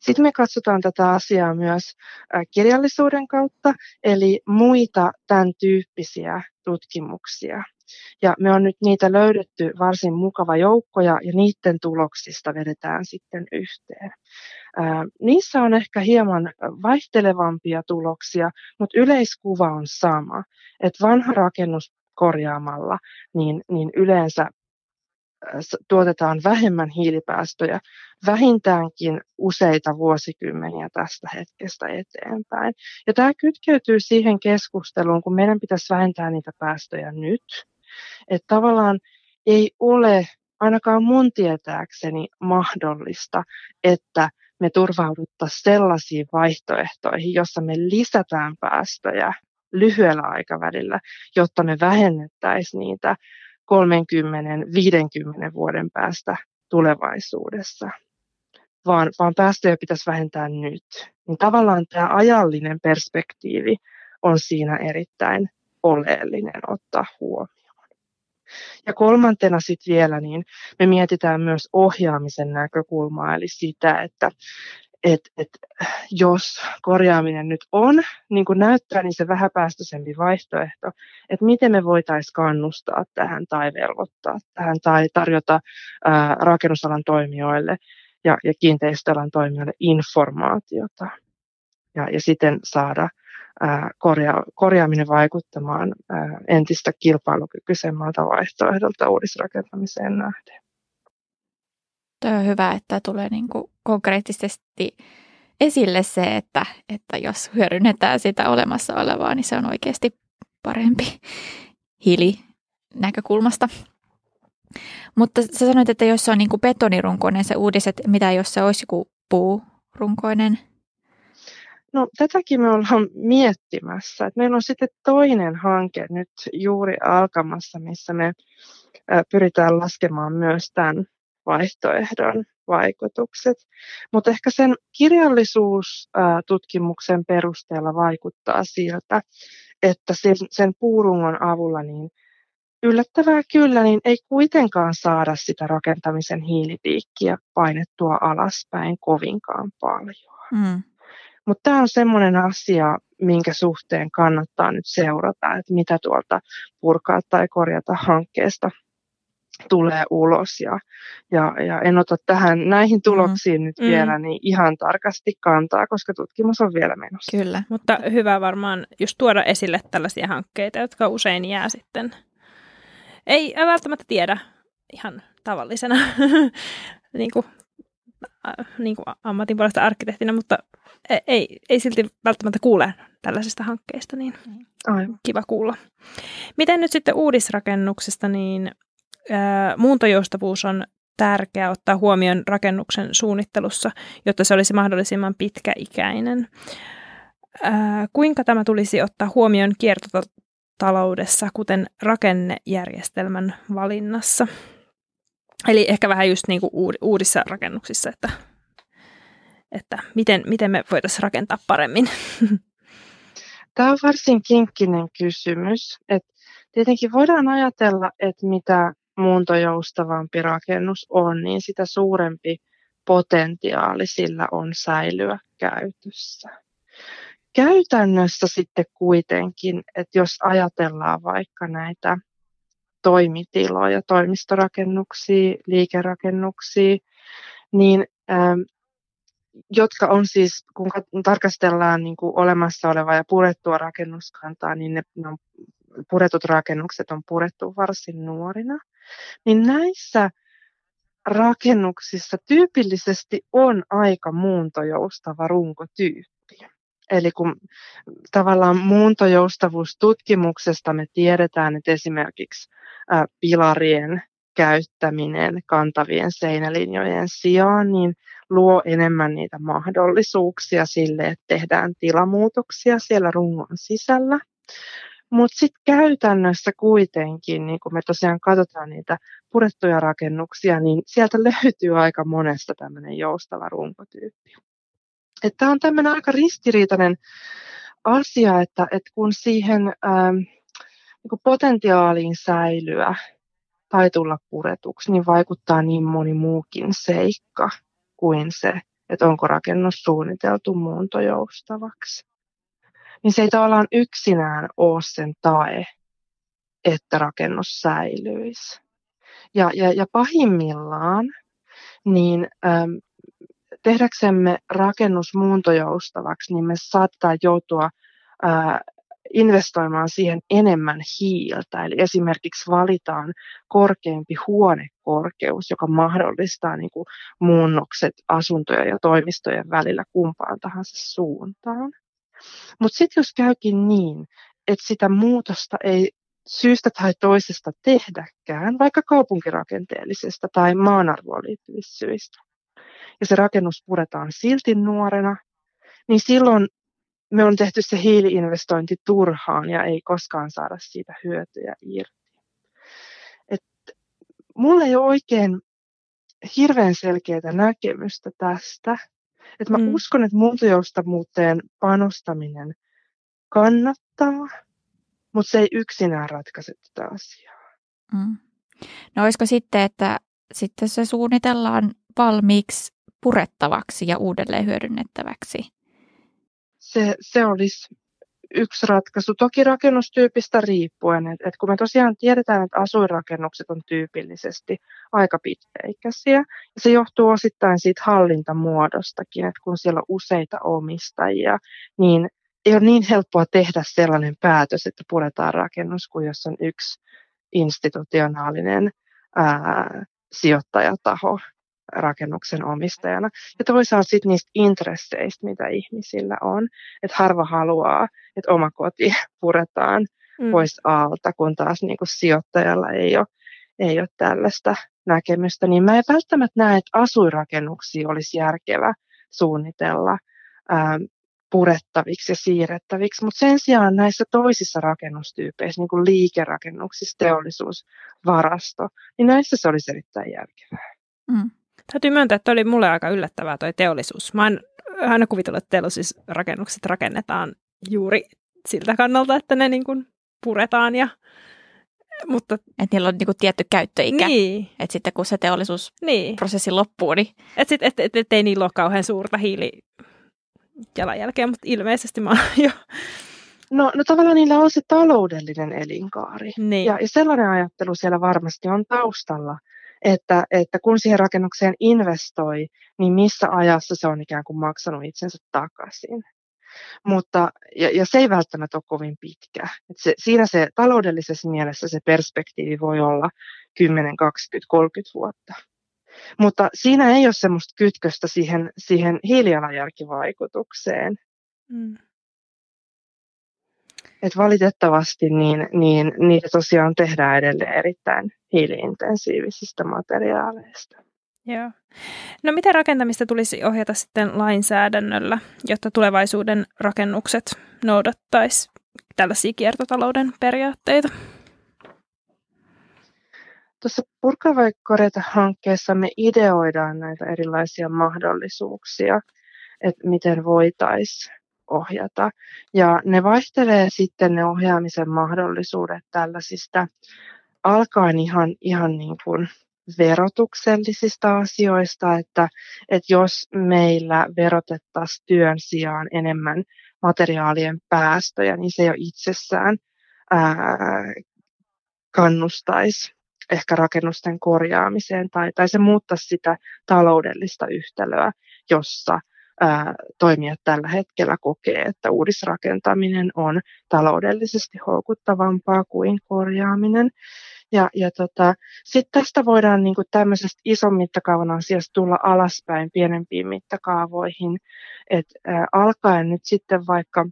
Sitten me katsotaan tätä asiaa myös kirjallisuuden kautta, eli muita tämän tyyppisiä tutkimuksia. Ja me on nyt niitä löydetty varsin mukava joukko, ja niiden tuloksista vedetään sitten yhteen. Niissä on ehkä hieman vaihtelevampia tuloksia, mutta yleiskuva on sama, että vanha rakennus korjaamalla niin yleensä tuotetaan vähemmän hiilipäästöjä, vähintäänkin useita vuosikymmeniä tästä hetkestä eteenpäin. Ja tämä kytkeytyy siihen keskusteluun, kun meidän pitäisi vähentää niitä päästöjä nyt. Että tavallaan ei ole ainakaan mun tietääkseni mahdollista, että me turvauduttaisiin sellaisiin vaihtoehtoihin, jossa me lisätään päästöjä lyhyellä aikavälillä, jotta me vähennettäisiin niitä 30-50 vuoden päästä tulevaisuudessa, vaan päästöjä pitäisi vähentää nyt. Niin tavallaan tämä ajallinen perspektiivi on siinä erittäin oleellinen ottaa huomioon. Ja kolmantena sitten vielä, niin me mietitään myös ohjaamisen näkökulmaa, eli sitä, että että jos korjaaminen nyt on, niin kuin näyttää, niin se vähäpäästöisempi vaihtoehto, että miten me voitaisiin kannustaa tähän tai velvoittaa tähän tai tarjota rakennusalan toimijoille ja kiinteistöalan toimijoille informaatiota ja siten saada korjaaminen vaikuttamaan entistä kilpailukykyisemmältä vaihtoehdolta uudisrakentamiseen nähden. Tuo on hyvä, että tulee niin kuin konkreettisesti esille se, että jos hyödynnetään sitä olemassa olevaa, niin se on oikeasti parempi hiilinäkökulmasta. Mutta sä sanoit, että jos se on niin kuin betonirunkoinen se uudiset, mitä jos se olisi joku puurunkoinen? No tätäkin me ollaan miettimässä. Et meillä on sitten toinen hanke nyt juuri alkamassa, missä me pyritään laskemaan myös tämän vaihtoehdon vaikutukset. Mutta ehkä sen kirjallisuustutkimuksen perusteella vaikuttaa siltä, että sen puurungon avulla niin yllättävää kyllä, niin ei kuitenkaan saada sitä rakentamisen hiilipiikkiä painettua alaspäin kovinkaan paljon. Mm. Mutta tämä on semmoinen asia, minkä suhteen kannattaa nyt seurata, että mitä tuolta purkaa tai korjata hankkeesta tulee ulos. Ja en ota näihin tuloksiin nyt vielä niin ihan tarkasti kantaa, koska tutkimus on vielä menossa. Kyllä, mutta hyvä varmaan just tuoda esille tällaisia hankkeita, jotka usein jää sitten. Ei välttämättä tiedä ihan tavallisena niin kuin ammatin puolesta arkkitehtinä, mutta ei silti välttämättä kuule tällaisista hankkeista, niin kiva kuulla. Miten nyt sitten uudisrakennuksesta, niin muuntojoustavuus on tärkeää ottaa huomioon rakennuksen suunnittelussa, jotta se olisi mahdollisimman pitkäikäinen. Kuinka tämä tulisi ottaa huomioon kiertotaloudessa, kuten rakennejärjestelmän valinnassa? Eli ehkä vähän just niin kuin uudissa rakennuksissa, että miten me voitaisiin rakentaa paremmin. Tämä on varsin kinkkinen kysymys. Et tietenkin voidaan ajatella, että mitä muuntojoustavampi rakennus on, niin sitä suurempi potentiaali sillä on säilyä käytössä. Käytännössä sitten kuitenkin, että jos ajatellaan vaikka näitä toimitiloja, toimistorakennuksia, liikerakennuksia, niin jotka on siis, kun tarkastellaan niin kuin olemassa olevaa ja purettua rakennuskantaa, niin ne puretut rakennukset on purettu varsin nuorina, niin näissä rakennuksissa tyypillisesti on aika muuntojoustava runkotyyppi. Eli kun tavallaan muuntojoustavuustutkimuksesta me tiedetään, että esimerkiksi pilarien käyttäminen kantavien seinälinjojen sijaan niin luo enemmän niitä mahdollisuuksia sille, että tehdään tilamuutoksia siellä rungon sisällä. Mutta sitten käytännössä kuitenkin, niin kun me tosiaan katsotaan niitä purettuja rakennuksia, niin sieltä löytyy aika monesta tämmöinen joustava runkotyyppi. Tämä on tämmöinen aika ristiriitainen asia, että kun siihen niin potentiaaliin säilyä tai tulla puretuksi, niin vaikuttaa niin moni muukin seikka kuin se, että onko rakennus suunniteltu muuntojoustavaksi. Niin se ei tavallaan yksinään ole sen tae, että rakennus säilyisi. Ja pahimmillaan, niin tehdäksemme rakennus muuntojoustavaksi, niin me saattaa joutua investoimaan siihen enemmän hiiltä. Eli esimerkiksi valitaan korkeampi huonekorkeus, joka mahdollistaa niin kuin muunnokset asuntojen ja toimistojen välillä kumpaan tahansa suuntaan. Mutta sitten jos käykin niin, että sitä muutosta ei syystä tai toisesta tehdäkään, vaikka kaupunkirakenteellisesta tai maanarvoon liittyvistä syistä, ja se rakennus puretaan silti nuorena, niin silloin me on tehty se hiiliinvestointi turhaan ja ei koskaan saada siitä hyötyjä irti. Mulla ei ole oikein hirveän selkeää näkemystä tästä. Että mä uskon, että muuntojoustavuuteen panostaminen kannattaa, mutta se ei yksinään ratkaise tätä asiaa. No olisiko sitten, että sitten se suunnitellaan valmiiksi purettavaksi ja uudelleen hyödynnettäväksi? Se olisi yksi ratkaisu, toki rakennustyypistä riippuen, että kun me tosiaan tiedetään, että asuinrakennukset on tyypillisesti aika pitkäikäisiä, ja se johtuu osittain siitä hallintamuodostakin, että kun siellä on useita omistajia, niin ei ole niin helppoa tehdä sellainen päätös, että puretaan rakennus, kuin jos on yksi institutionaalinen sijoittajataho rakennuksen omistajana. Ja toisaalta sitten niistä intresseistä, mitä ihmisillä on. Että harva haluaa, että oma koti puretaan pois alta, kun taas niin kun sijoittajalla ei ole tällaista näkemystä. Niin mä en välttämättä näe, että asuinrakennuksia olisi järkevä suunnitella purettaviksi ja siirrettäviksi, mutta sen sijaan näissä toisissa rakennustyypeissä, niin kuin liikerakennuksissa, teollisuusvarasto, niin näissä se olisi erittäin järkevää. Mm. Täytyy myöntää, että oli mulle aika yllättävää toi teollisuus. Mä en aina kuvitellut, että teollisuusrakennukset rakennetaan juuri siltä kannalta, että ne niin kuin puretaan. Mutta että niillä on niin kuin tietty käyttöikä. Niin. Että sitten kun se teollisuusprosessi loppuu, niin Että ei niillä ole kauhean suurta hiilijalanjälkeä, mutta ilmeisesti mä oon jo... No tavallaan niillä on se taloudellinen elinkaari. Niin. Ja sellainen ajattelu siellä varmasti on taustalla. Että kun siihen rakennukseen investoi, niin missä ajassa se on ikään kuin maksanut itsensä takaisin. Mutta, ja se ei välttämättä ole kovin pitkä. Siinä se taloudellisessa mielessä se perspektiivi voi olla 10, 20, 30 vuotta. Mutta siinä ei ole semmoista kytköstä siihen hiilijalanjälkivaikutukseen. Mm. Et valitettavasti niin niitä tosiaan tehdään edelleen erittäin hiiliintensiivisistä materiaaleista. Joo. No miten rakentamista tulisi ohjata sitten lainsäädännöllä, jotta tulevaisuuden rakennukset noudattaisi tällaisia kiertotalouden periaatteita? Tuossa Purkaa vai korjata -hankkeessa me ideoidaan näitä erilaisia mahdollisuuksia, että miten voitaisiin ohjata. Ja ne vaihtelee sitten ne ohjaamisen mahdollisuudet tällaisista alkaen ihan niin kuin verotuksellisista asioista, että jos meillä verotettaisiin työn sijaan enemmän materiaalien päästöjä, niin se jo itsessään kannustaisi ehkä rakennusten korjaamiseen tai se muuttaisi sitä taloudellista yhtälöä, jossa toimijat tällä hetkellä kokee, että uudisrakentaminen on taloudellisesti houkuttavampaa kuin korjaaminen. Ja sitten tästä voidaan niin kuin tämmöisestä ison mittakaavan asiasta tulla alaspäin pienempiin mittakaavoihin. Alkaen nyt sitten vaikka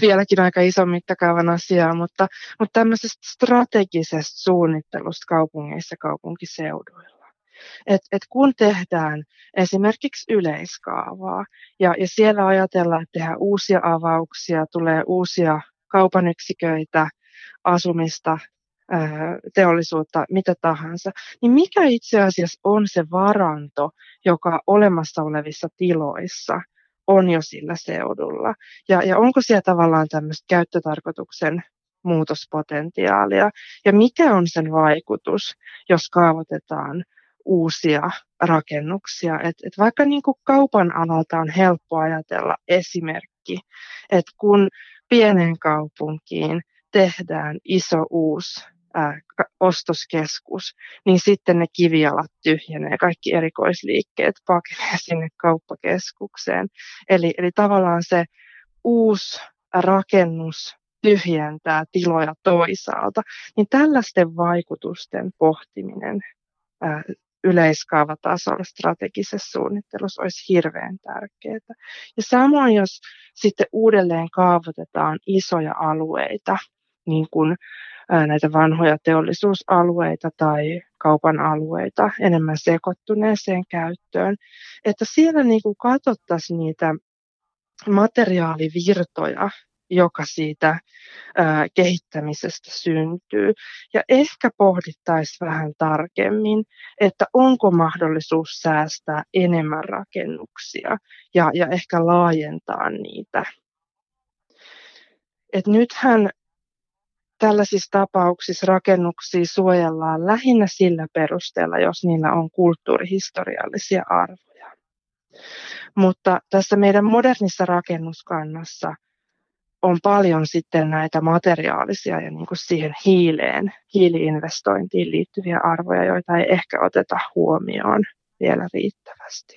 vieläkin aika ison mittakaavan asiaa, mutta tämmöisestä strategisesta suunnittelusta kaupungeissa ja kaupunkiseuduilla. Et kun tehdään esimerkiksi yleiskaavaa ja siellä ajatellaan, että tehdään uusia avauksia, tulee uusia kaupanyksiköitä, asumista, teollisuutta, mitä tahansa, niin mikä itse asiassa on se varanto, joka olemassa olevissa tiloissa on jo sillä seudulla? Ja onko siellä tavallaan tämmöistä käyttötarkoituksen muutospotentiaalia? Ja mikä on sen vaikutus, jos kaavoitetaan uusia rakennuksia? Et vaikka niin kuin kaupan alalta on helppo ajatella esimerkki, että kun pienen kaupunkiin tehdään iso uusi ostoskeskus, niin sitten ne kivijalat tyhjenee, kaikki erikoisliikkeet pakenee sinne kauppakeskukseen. Eli tavallaan se uusi rakennus tyhjentää tiloja toisaalta. Niin tällaisten vaikutusten pohtiminen yleiskaavatasolla strategisessa suunnittelussa olisi hirveän tärkeää. Ja samoin, jos sitten uudelleen kaavoitetaan isoja alueita, niin kuin näitä vanhoja teollisuusalueita tai kaupan alueita enemmän sekoittuneeseen käyttöön, että siellä niin kuin katsottaisiin niitä materiaalivirtoja, joka siitä kehittämisestä syntyy. Ja ehkä pohdittaisiin vähän tarkemmin, että onko mahdollisuus säästää enemmän rakennuksia ja ehkä laajentaa niitä. Et nythän tällaisissa tapauksissa rakennuksia suojellaan lähinnä sillä perusteella, jos niillä on kulttuurihistoriallisia arvoja. Mutta tässä meidän modernissa rakennuskannassa on paljon sitten näitä materiaalisia ja niin kuin siihen hiili-investointiin liittyviä arvoja, joita ei ehkä oteta huomioon vielä riittävästi.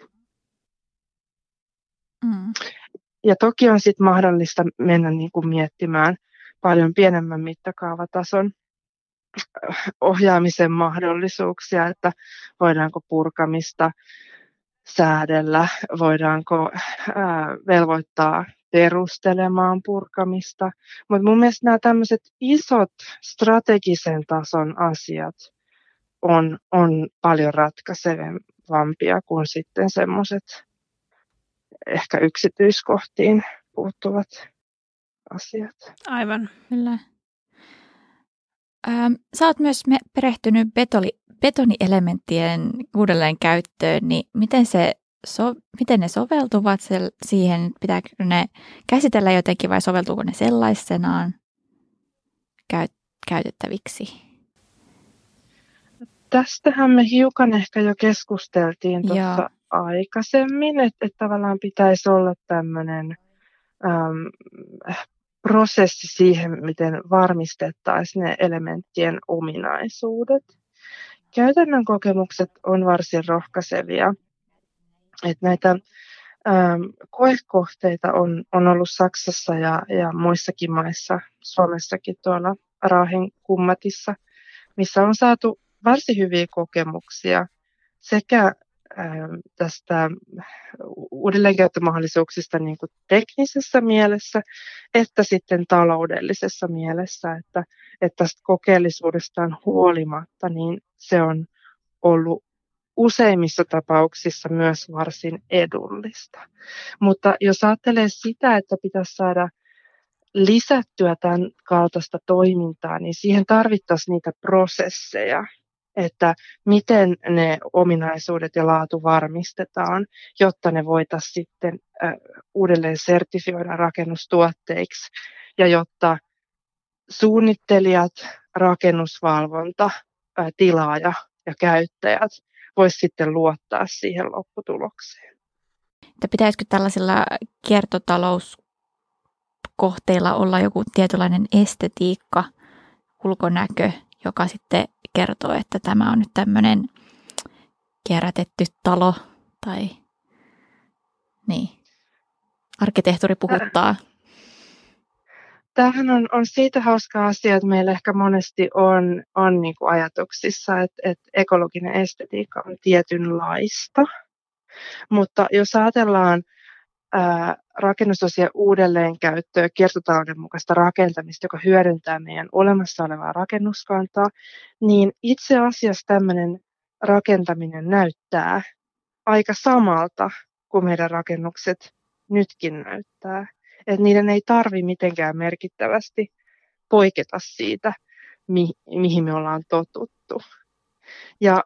Mm. Ja toki on sitten mahdollista mennä niin kuin miettimään paljon pienemmän mittakaavatason ohjaamisen mahdollisuuksia, että voidaanko purkamista säädellä, voidaanko velvoittaa perustelemaan purkamista. Mutta mun mielestä nämä tämmöiset isot strategisen tason asiat on paljon ratkaisevampia kuin sitten semmoiset ehkä yksityiskohtiin puuttuvat asiat. Aivan, kyllä. Sä oot myös perehtynyt betonielementtien uudelleenkäyttöön, niin miten ne soveltuvat siihen? Pitääkö ne käsitellä jotenkin vai soveltuuko ne sellaisenaan käytettäviksi? Tästähän me hiukan ehkä jo keskusteltiin tuossa aikaisemmin, että tavallaan pitäisi olla tämmöinen prosessi siihen, miten varmistettaisiin ne elementtien ominaisuudet. Käytännön kokemukset on varsin rohkaisevia. Että näitä koekohteita on ollut Saksassa ja muissakin maissa, Suomessakin tuolla Raahen Kummatissa, missä on saatu varsin hyviä kokemuksia sekä tästä uudelleenkäyttömahdollisuuksista niin kuin teknisessä mielessä että sitten taloudellisessa mielessä, että tästä kokeellisuudestaan huolimatta niin se on ollut useimmissa tapauksissa myös varsin edullista. Mutta jos ajattelee sitä, että pitäisi saada lisättyä tämän kaltaista toimintaa, niin siihen tarvittaisiin niitä prosesseja, että miten ne ominaisuudet ja laatu varmistetaan, jotta ne voitaisiin sitten uudelleen sertifioida rakennustuotteiksi ja jotta suunnittelijat, rakennusvalvonta, tilaaja ja käyttäjät voisi sitten luottaa siihen lopputulokseen. Että pitäisikö tällaisilla kiertotalouskohteilla olla joku tietynlainen estetiikka, ulkonäkö, joka sitten kertoo, että tämä on nyt tämmöinen kierrätetty talo tai niin, arkkitehtuuri puhuttaa. Tämähän on siitä hauska asia, että meillä ehkä monesti on niin kuin ajatuksissa, että ekologinen estetiikka on tietynlaista. Mutta jos ajatellaan rakennusosien uudelleenkäyttöä, kiertotalouden mukaista rakentamista, joka hyödyntää meidän olemassa olevaa rakennuskantaa, niin itse asiassa tämmöinen rakentaminen näyttää aika samalta kuin meidän rakennukset nytkin näyttää. Että niiden ei tarvitse mitenkään merkittävästi poiketa siitä, mihin me ollaan totuttu. Ja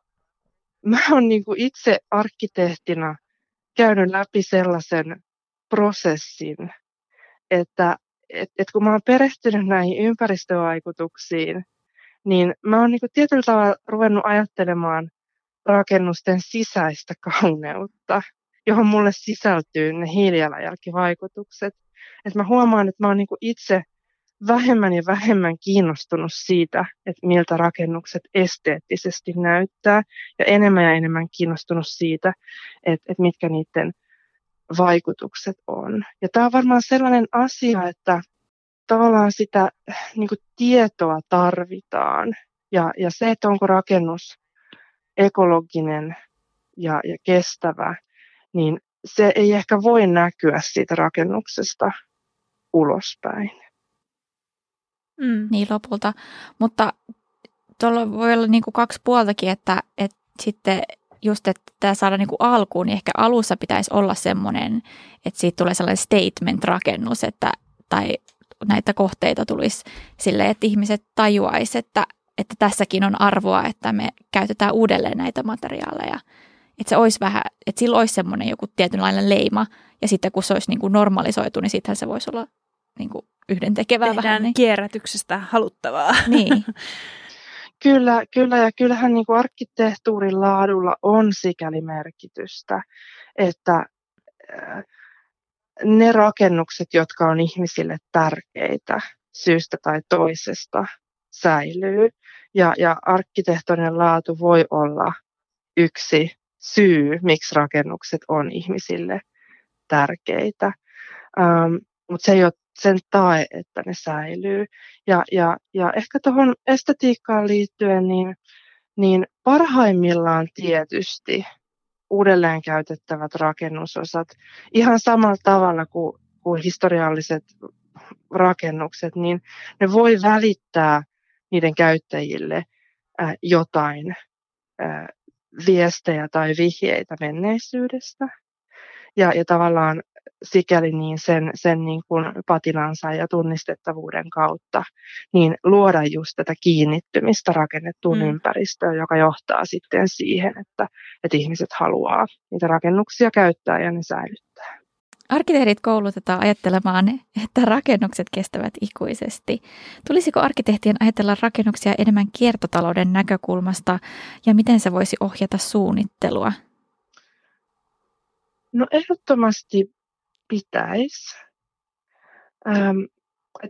mä oon niin kuin itse arkkitehtina käynyt läpi sellaisen prosessin, että kun mä oon perehtynyt näihin ympäristövaikutuksiin, niin mä oon niin kuin tietyllä tavalla ruvennut ajattelemaan rakennusten sisäistä kauneutta, johon mulle sisältyy ne hiilijalanjälkivaikutukset. Että mä huomaan, että mä oon niin kuin itse vähemmän ja vähemmän kiinnostunut siitä, että miltä rakennukset esteettisesti näyttää, ja enemmän kiinnostunut siitä, että mitkä niiden vaikutukset on. Ja tämä on varmaan sellainen asia, että tavallaan sitä niin kuin tietoa tarvitaan, ja se, että onko rakennus ekologinen ja kestävä, niin se ei ehkä voi näkyä siitä rakennuksesta ulospäin. Niin lopulta. Mutta tuolla voi olla niinku kaksi puoltakin, että sitten just, että tämä saada niinku alkuun, niin ehkä alussa pitäisi olla semmoinen, että siitä tulee sellainen statement-rakennus, tai näitä kohteita tulisi silleen, että ihmiset tajuaisi, että tässäkin on arvoa, että me käytetään uudelleen näitä materiaaleja. Että se olisi vähän, että sillä olisi semmoinen joku tietynlainen leima, ja sitten kun se olisi niin kuin normalisoitu, niin sittenhän se voisi olla niin kuin yhdentekevää vähän. Niin. Kierrätyksestä haluttavaa. Niin. Kyllä, ja kyllähän niin kuin arkkitehtuurin laadulla on sikäli merkitystä, että ne rakennukset, jotka on ihmisille tärkeitä syystä tai toisesta, säilyy. Ja arkkitehtoninen laatu voi olla yksi syy, miksi rakennukset on ihmisille tärkeitä. Mutta se ei ole sen tae, että ne säilyy. Ja ehkä tuohon estetiikkaan liittyen, niin parhaimmillaan tietysti uudelleen käytettävät rakennusosat, ihan samalla tavalla kuin historialliset rakennukset, niin ne voi välittää niiden käyttäjille jotain viestejä tai vihjeitä menneisyydestä. Ja tavallaan sikäli niin sen niin kuin patinansa ja tunnistettavuuden kautta niin luoda just tätä kiinnittymistä rakennettuun ympäristöön, joka johtaa sitten siihen, että ihmiset haluaa niitä rakennuksia käyttää ja ne säilyttää. Arkkitehdit koulutetaan ajattelemaan, että rakennukset kestävät ikuisesti. Tulisiko arkkitehtien ajatella rakennuksia enemmän kiertotalouden näkökulmasta ja miten se voisi ohjata suunnittelua? No ehdottomasti pitäisi.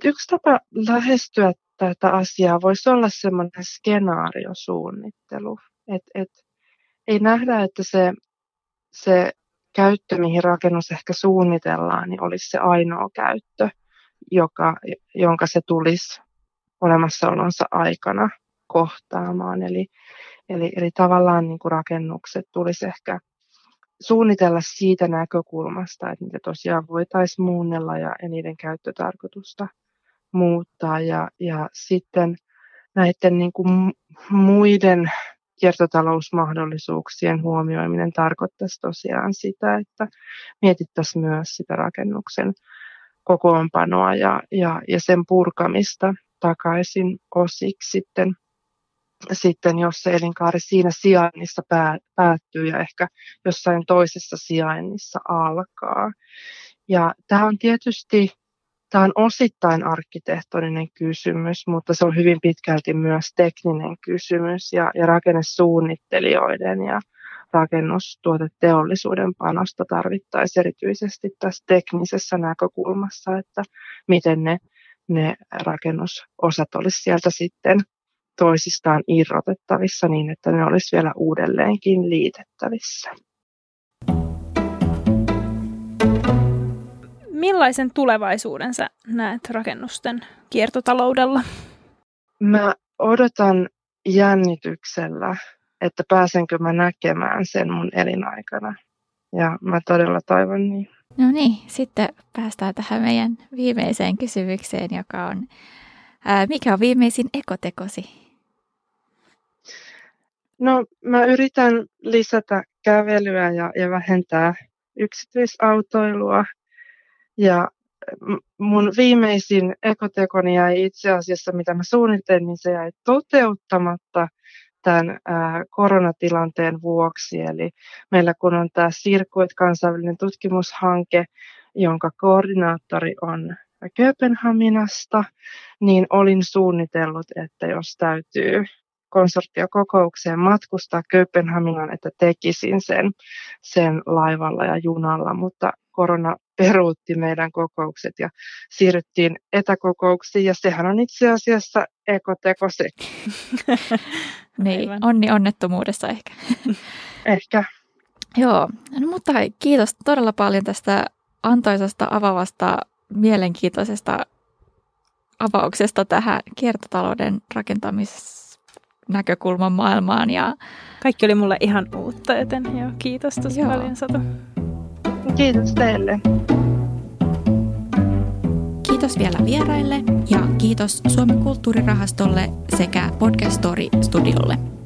Yksi tapa lähestyä tätä asiaa voisi olla semmoinen skenaariosuunnittelu. Et ei nähdä, että se käyttö, mihin rakennus ehkä suunnitellaan, niin olisi se ainoa käyttö, jonka se tulisi olemassaolonsa aikana kohtaamaan. Eli tavallaan niin kuin rakennukset tulisi ehkä suunnitella siitä näkökulmasta, että niitä tosiaan voitaisiin muunnella ja niiden käyttötarkoitusta muuttaa. Ja sitten näiden niin kuin muiden kiertotalousmahdollisuuksien huomioiminen tarkoittaisi tosiaan sitä, että mietittäisiin myös sitä rakennuksen kokoonpanoa ja sen purkamista takaisin osiksi sitten jos se elinkaari siinä sijainnissa päättyy ja ehkä jossain toisessa sijainnissa alkaa. Ja tämä on osittain arkkitehtoninen kysymys, mutta se on hyvin pitkälti myös tekninen kysymys ja rakennesuunnittelijoiden ja rakennustuoteteollisuuden panosta tarvittaisiin erityisesti tässä teknisessä näkökulmassa, että miten ne rakennusosat olisi sieltä sitten toisistaan irrotettavissa niin, että ne olisi vielä uudelleenkin liitettävissä. Millaisen tulevaisuuden sä näet rakennusten kiertotaloudella? Mä odotan jännityksellä, että pääsenkö mä näkemään sen mun elinaikana. Ja mä todella toivon niin. No niin, sitten päästään tähän meidän viimeiseen kysymykseen, joka on mikä on viimeisin ekotekosi? No, mä yritän lisätä kävelyä ja vähentää yksityisautoilua. Ja mun viimeisin ekotekoni jäi itse asiassa, mitä mä suunnittelin, niin se jäi toteuttamatta tämän koronatilanteen vuoksi. Eli meillä kun on tämä CIRCuIT, kansainvälinen tutkimushanke, jonka koordinaattori on Kööpenhaminasta, niin olin suunnitellut, että jos täytyy konsortiokokoukseen matkustaa Kööpenhaminaan, että tekisin sen laivalla ja junalla, mutta korona peruutti meidän kokoukset ja siirryttiin etäkokouksiin ja sehän on itse asiassa ekotekosi. Niin, onni onnettomuudessa ehkä. Ehkä. Joo, no, mutta kiitos todella paljon tästä antoisasta, avaavasta, mielenkiintoisesta avauksesta tähän kiertotalouden rakentamiseen. Näkökulman maailmaan. Ja kaikki oli mulle ihan uutta, joten joo, kiitos tosi paljon, Satu. Kiitos teille. Kiitos vielä vieraille ja kiitos Suomen kulttuurirahastolle sekä Podcast Story Studiolle.